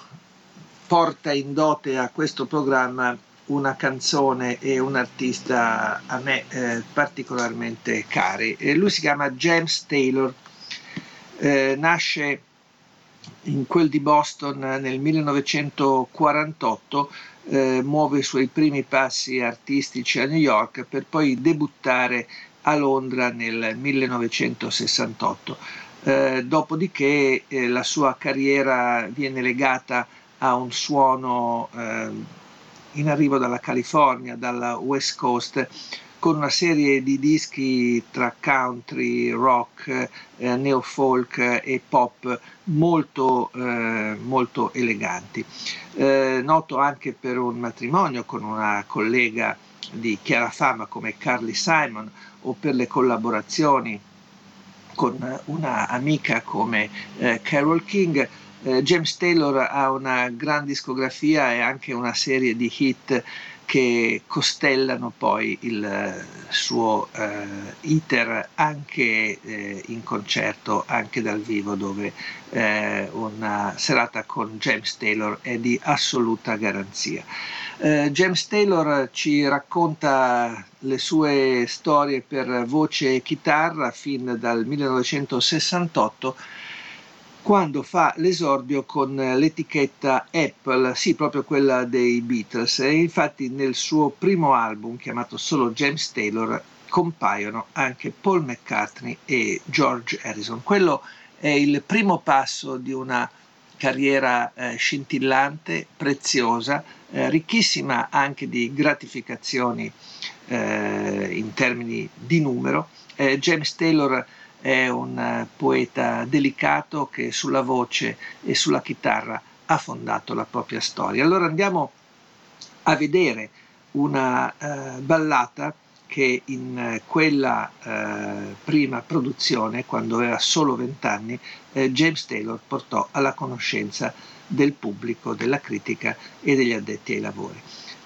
porta in dote a questo programma una canzone e un artista a me eh, particolarmente cari. E lui si chiama James Taylor, eh, nasce in quel di Boston nel millenovecentoquarantotto, eh, muove i suoi primi passi artistici a New York per poi debuttare a Londra nel millenovecentosessantotto. Eh, dopodiché eh, la sua carriera viene legata a un suono eh, in arrivo dalla California, dalla West Coast, con una serie di dischi tra country, rock, eh, neo-folk e pop molto, eh, molto eleganti. Eh, noto anche per un matrimonio con una collega di chiara fama come Carly Simon, o per le collaborazioni con una amica come eh, Carole King. Eh, James Taylor ha una gran discografia e anche una serie di hit che costellano poi il suo eh, iter anche eh, in concerto, anche dal vivo, dove eh, una serata con James Taylor è di assoluta garanzia. Eh, James Taylor ci racconta le sue storie per voce e chitarra fin dal millenovecentosessantotto, quando fa l'esordio con l'etichetta Apple, sì, proprio quella dei Beatles, e infatti nel suo primo album, chiamato solo James Taylor, compaiono anche Paul McCartney e George Harrison. Quello è il primo passo di una carriera eh, scintillante, preziosa, eh, ricchissima anche di gratificazioni eh, in termini di numero. Eh, James Taylor è un poeta delicato che sulla voce e sulla chitarra ha fondato la propria storia. Allora andiamo a vedere una eh, ballata che in quella eh, prima produzione, quando aveva solo vent'anni, eh, James Taylor portò alla conoscenza del pubblico, della critica e degli addetti ai lavori.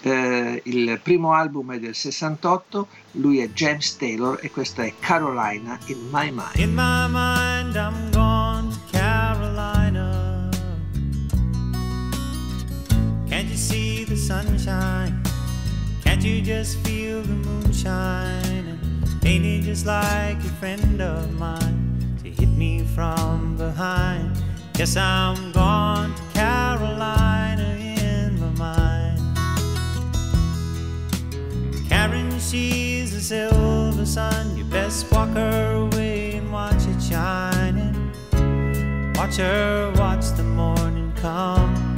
Eh, il primo album è del sessantotto, lui è James Taylor e questa è Carolina in My Mind. In my mind I'm gone to Carolina. Can't you see the sunshine? Can't you just feel the moonshine? Ain't it just like a friend of mine to hit me from behind? Yes, I'm gone to Carolina in my mind. Karen, she's a silver sun. You best walk her away and watch it shining. Watch her, watch the morning come.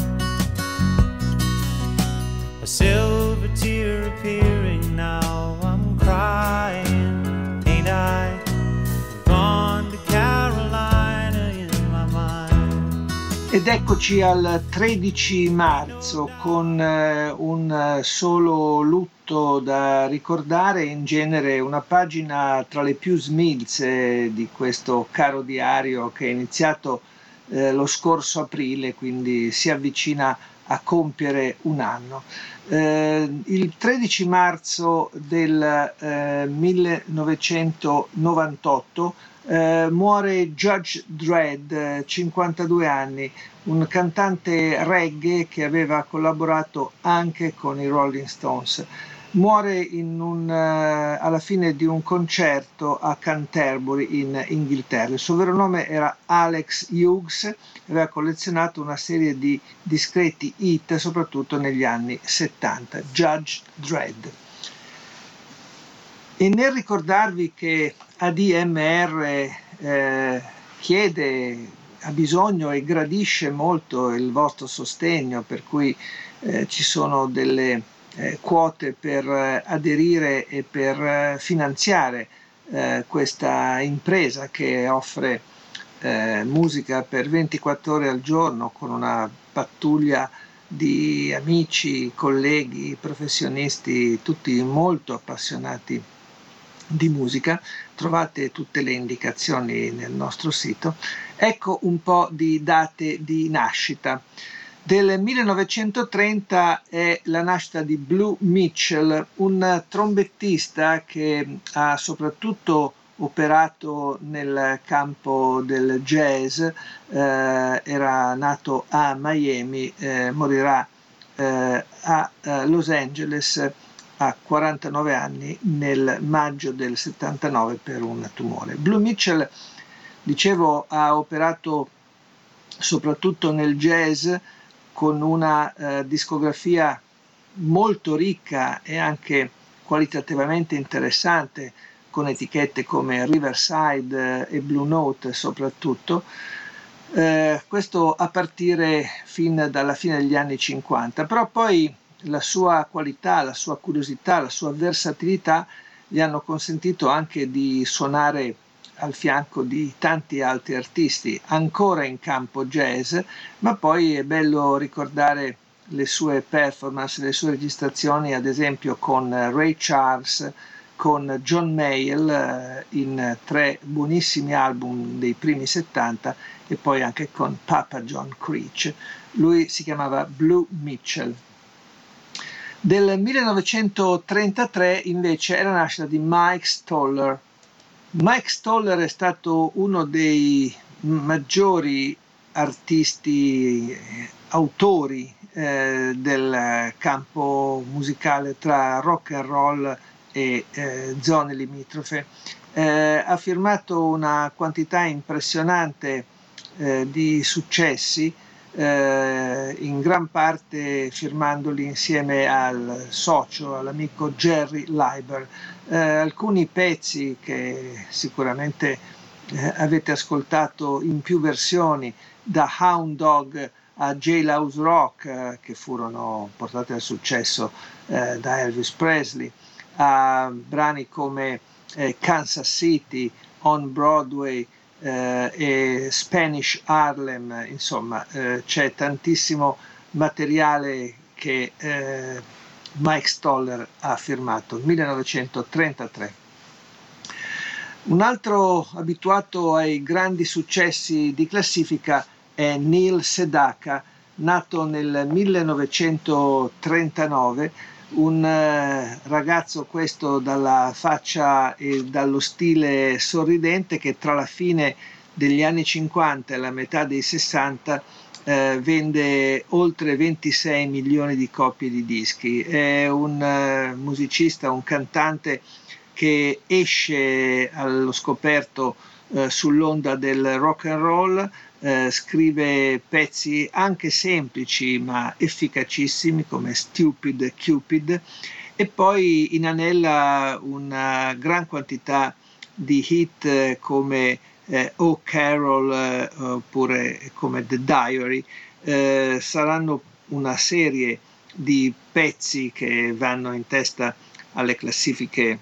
A silver tear appearing now. I'm crying, ain't I? I'm gone to Carolina in my mind. Ed eccoci al tredici marzo con eh, un solo lutto da ricordare, in genere una pagina tra le più smilze di questo caro diario che è iniziato eh, lo scorso aprile, quindi si avvicina a compiere un anno. Eh, il tredici marzo del eh, millenovecentonovantotto eh, muore Judge Dredd, cinquantadue anni, un cantante reggae che aveva collaborato anche con i Rolling Stones. Muore in un, uh, alla fine di un concerto a Canterbury in Inghilterra. Il suo vero nome era Alex Hughes, aveva collezionato una serie di discreti hit soprattutto negli anni settanta. Judge Dredd. E nel ricordarvi che A D M R eh, chiede, ha bisogno e gradisce molto il vostro sostegno, per cui eh, ci sono delle Eh, quote per eh, aderire e per eh, finanziare eh, questa impresa che offre eh, musica per ventiquattro ore al giorno con una pattuglia di amici, colleghi, professionisti, tutti molto appassionati di musica. Trovate tutte le indicazioni nel nostro sito. Ecco un po' di date di nascita. Del millenovecentotrenta è la nascita di Blue Mitchell, un trombettista che ha soprattutto operato nel campo del jazz, eh, era nato a Miami, eh, morirà eh, a Los Angeles a quarantanove anni nel maggio del settantanove per un tumore. Blue Mitchell, dicevo, ha operato soprattutto nel jazz, con una eh, discografia molto ricca e anche qualitativamente interessante, con etichette come Riverside eh, e Blue Note soprattutto, eh, questo a partire fin dalla fine degli anni cinquanta, però poi la sua qualità, la sua curiosità, la sua versatilità gli hanno consentito anche di suonare al fianco di tanti altri artisti ancora in campo jazz, ma poi è bello ricordare le sue performance, le sue registrazioni ad esempio con Ray Charles, con John Mayall in tre buonissimi album dei primi settanta e poi anche con Papa John Creech. Lui si chiamava Blue Mitchell. Del millenovecentotrentatré invece è la nascita di Mike Stoller. Mike Stoller è stato uno dei maggiori artisti, autori eh, del campo musicale tra rock and roll e eh, zone limitrofe. Eh, ha firmato una quantità impressionante eh, di successi, eh, in gran parte firmandoli insieme al socio, all'amico Jerry Leiber. Eh, alcuni pezzi che sicuramente eh, avete ascoltato in più versioni, da Hound Dog a Jailhouse Rock, eh, che furono portati al successo eh, da Elvis Presley, a brani come eh, Kansas City, On Broadway eh, e Spanish Harlem. Insomma, eh, c'è tantissimo materiale che eh, Mike Stoller ha firmato, millenovecentotrentatré. Un altro abituato ai grandi successi di classifica è Neil Sedaka, nato nel millenovecentotrentanove, un ragazzo questo dalla faccia e dallo stile sorridente che tra la fine degli anni cinquanta e la metà dei sessanta Eh, vende oltre ventisei milioni di copie di dischi. È un eh, musicista, un cantante che esce allo scoperto eh, sull'onda del rock and roll, eh, scrive pezzi anche semplici ma efficacissimi come Stupid Cupid e poi inanella una gran quantità di hit eh, come Eh, o Carol eh, oppure come The Diary. Eh, saranno una serie di pezzi che vanno in testa alle classifiche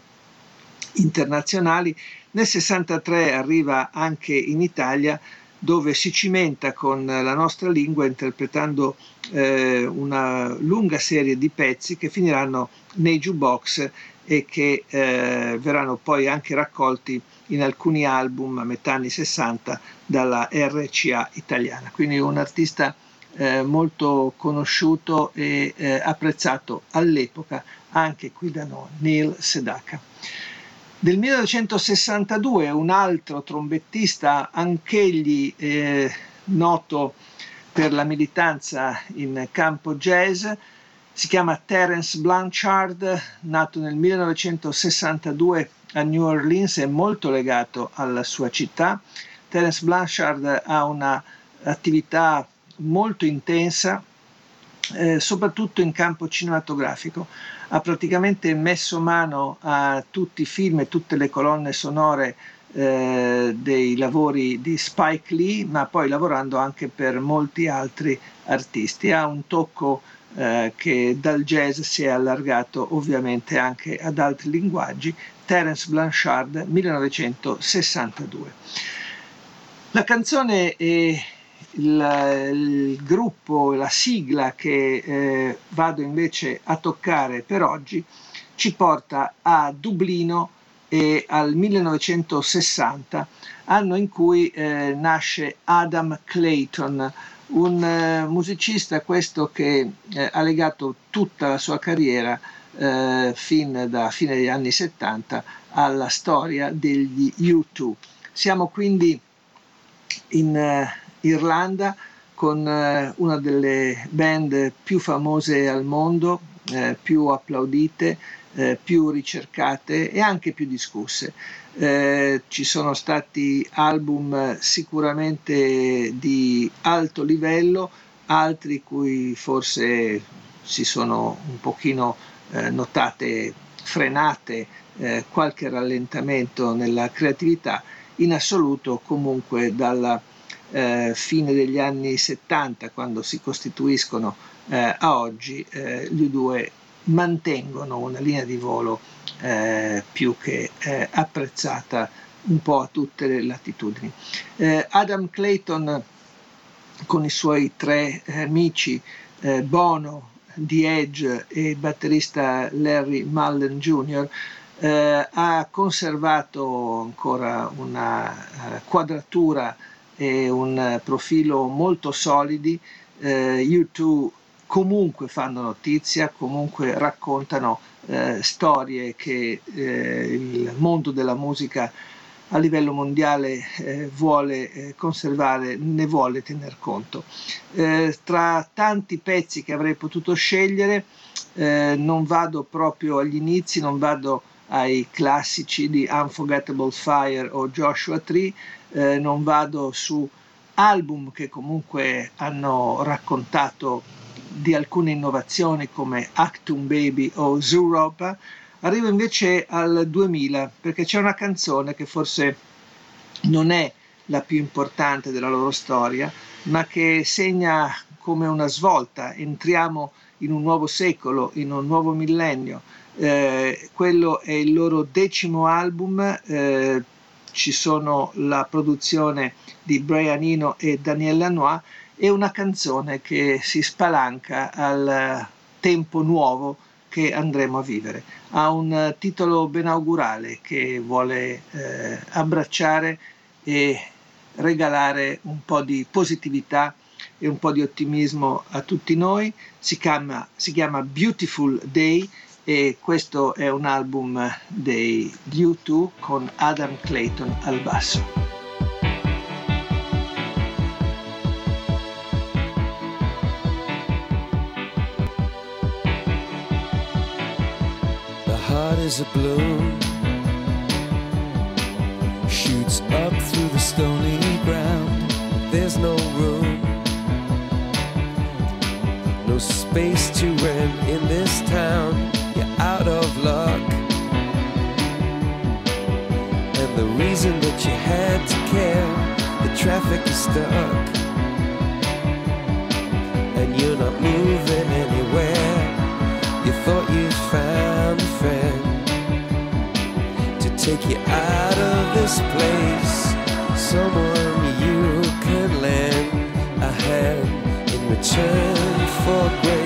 internazionali. Nel sessantatré arriva anche in Italia, dove si cimenta con la nostra lingua interpretando eh, una lunga serie di pezzi che finiranno nei jukebox e che eh, verranno poi anche raccolti in alcuni album a metà anni sessanta dalla R C A italiana. Quindi un artista eh, molto conosciuto e eh, apprezzato all'epoca anche qui da noi, Neil Sedaka. Del millenovecentosessantadue un altro trombettista, anch'egli eh, noto per la militanza in campo jazz, Si chiama Terence Blanchard, nato nel millenovecentosessantadue a New Orleans, è molto legato alla sua città. Terence Blanchard ha un'attività molto intensa, eh, soprattutto in campo cinematografico. Ha praticamente messo mano a tutti i film e tutte le colonne sonore eh, dei lavori di Spike Lee, ma poi lavorando anche per molti altri artisti. Ha un tocco eh, che dal jazz si è allargato ovviamente anche ad altri linguaggi. Terence Blanchard, millenovecentosessantadue. La canzone e il, il gruppo, la sigla che eh, vado invece a toccare per oggi ci porta a Dublino e al millenovecentosessanta, anno in cui eh, nasce Adam Clayton, un eh, musicista questo che eh, ha legato tutta la sua carriera eh, fin da fine degli anni settanta alla storia degli U due. Siamo quindi in eh, Irlanda con eh, una delle band più famose al mondo, eh, più applaudite, eh, più ricercate e anche più discusse. Eh, ci sono stati album sicuramente di alto livello, altri cui forse si sono un pochino eh, notate frenate, eh, qualche rallentamento nella creatività. In assoluto comunque dalla eh, fine degli anni settanta, quando si costituiscono eh, a oggi, eh, gli U due mantengono una linea di volo eh, più che eh, apprezzata un po' a tutte le latitudini. Eh, Adam Clayton con i suoi tre amici eh, Bono, The Edge e batterista Larry Mullen Junior Eh, ha conservato ancora una eh, quadratura e un profilo molto solidi. eh, U due comunque fanno notizia, comunque raccontano eh, storie che eh, il mondo della musica a livello mondiale eh, vuole eh, conservare, ne vuole tener conto. Eh, tra tanti pezzi che avrei potuto scegliere, eh, non vado proprio agli inizi, non vado ai classici di Unforgettable Fire o Joshua Tree, eh, non vado su album che comunque hanno raccontato di alcune innovazioni come Actum Baby o Zoo Ropa. Arrivo invece al duemila, perché c'è una canzone che forse non è la più importante della loro storia, ma che segna come una svolta. Entriamo in un nuovo secolo, in un nuovo millennio. Eh, quello è il loro decimo album. Eh, ci sono la produzione di Brian Eno e Daniel Lanois e una canzone che si spalanca al tempo nuovo che andremo a vivere. Ha un titolo benaugurale che vuole eh, abbracciare e regalare un po' di positività e un po' di ottimismo a tutti noi. Si chiama, si chiama Beautiful Day. E questo è un album dei U due con Adam Clayton al basso. The heart is a balloon, shoots up through the stony ground. There's no room, no space to rent in this town. You're out of luck, and the reason that you had to care, the traffic is stuck, and you're not moving anywhere. You thought you found a friend to take you out of this place, someone you could lend a hand in return for grace.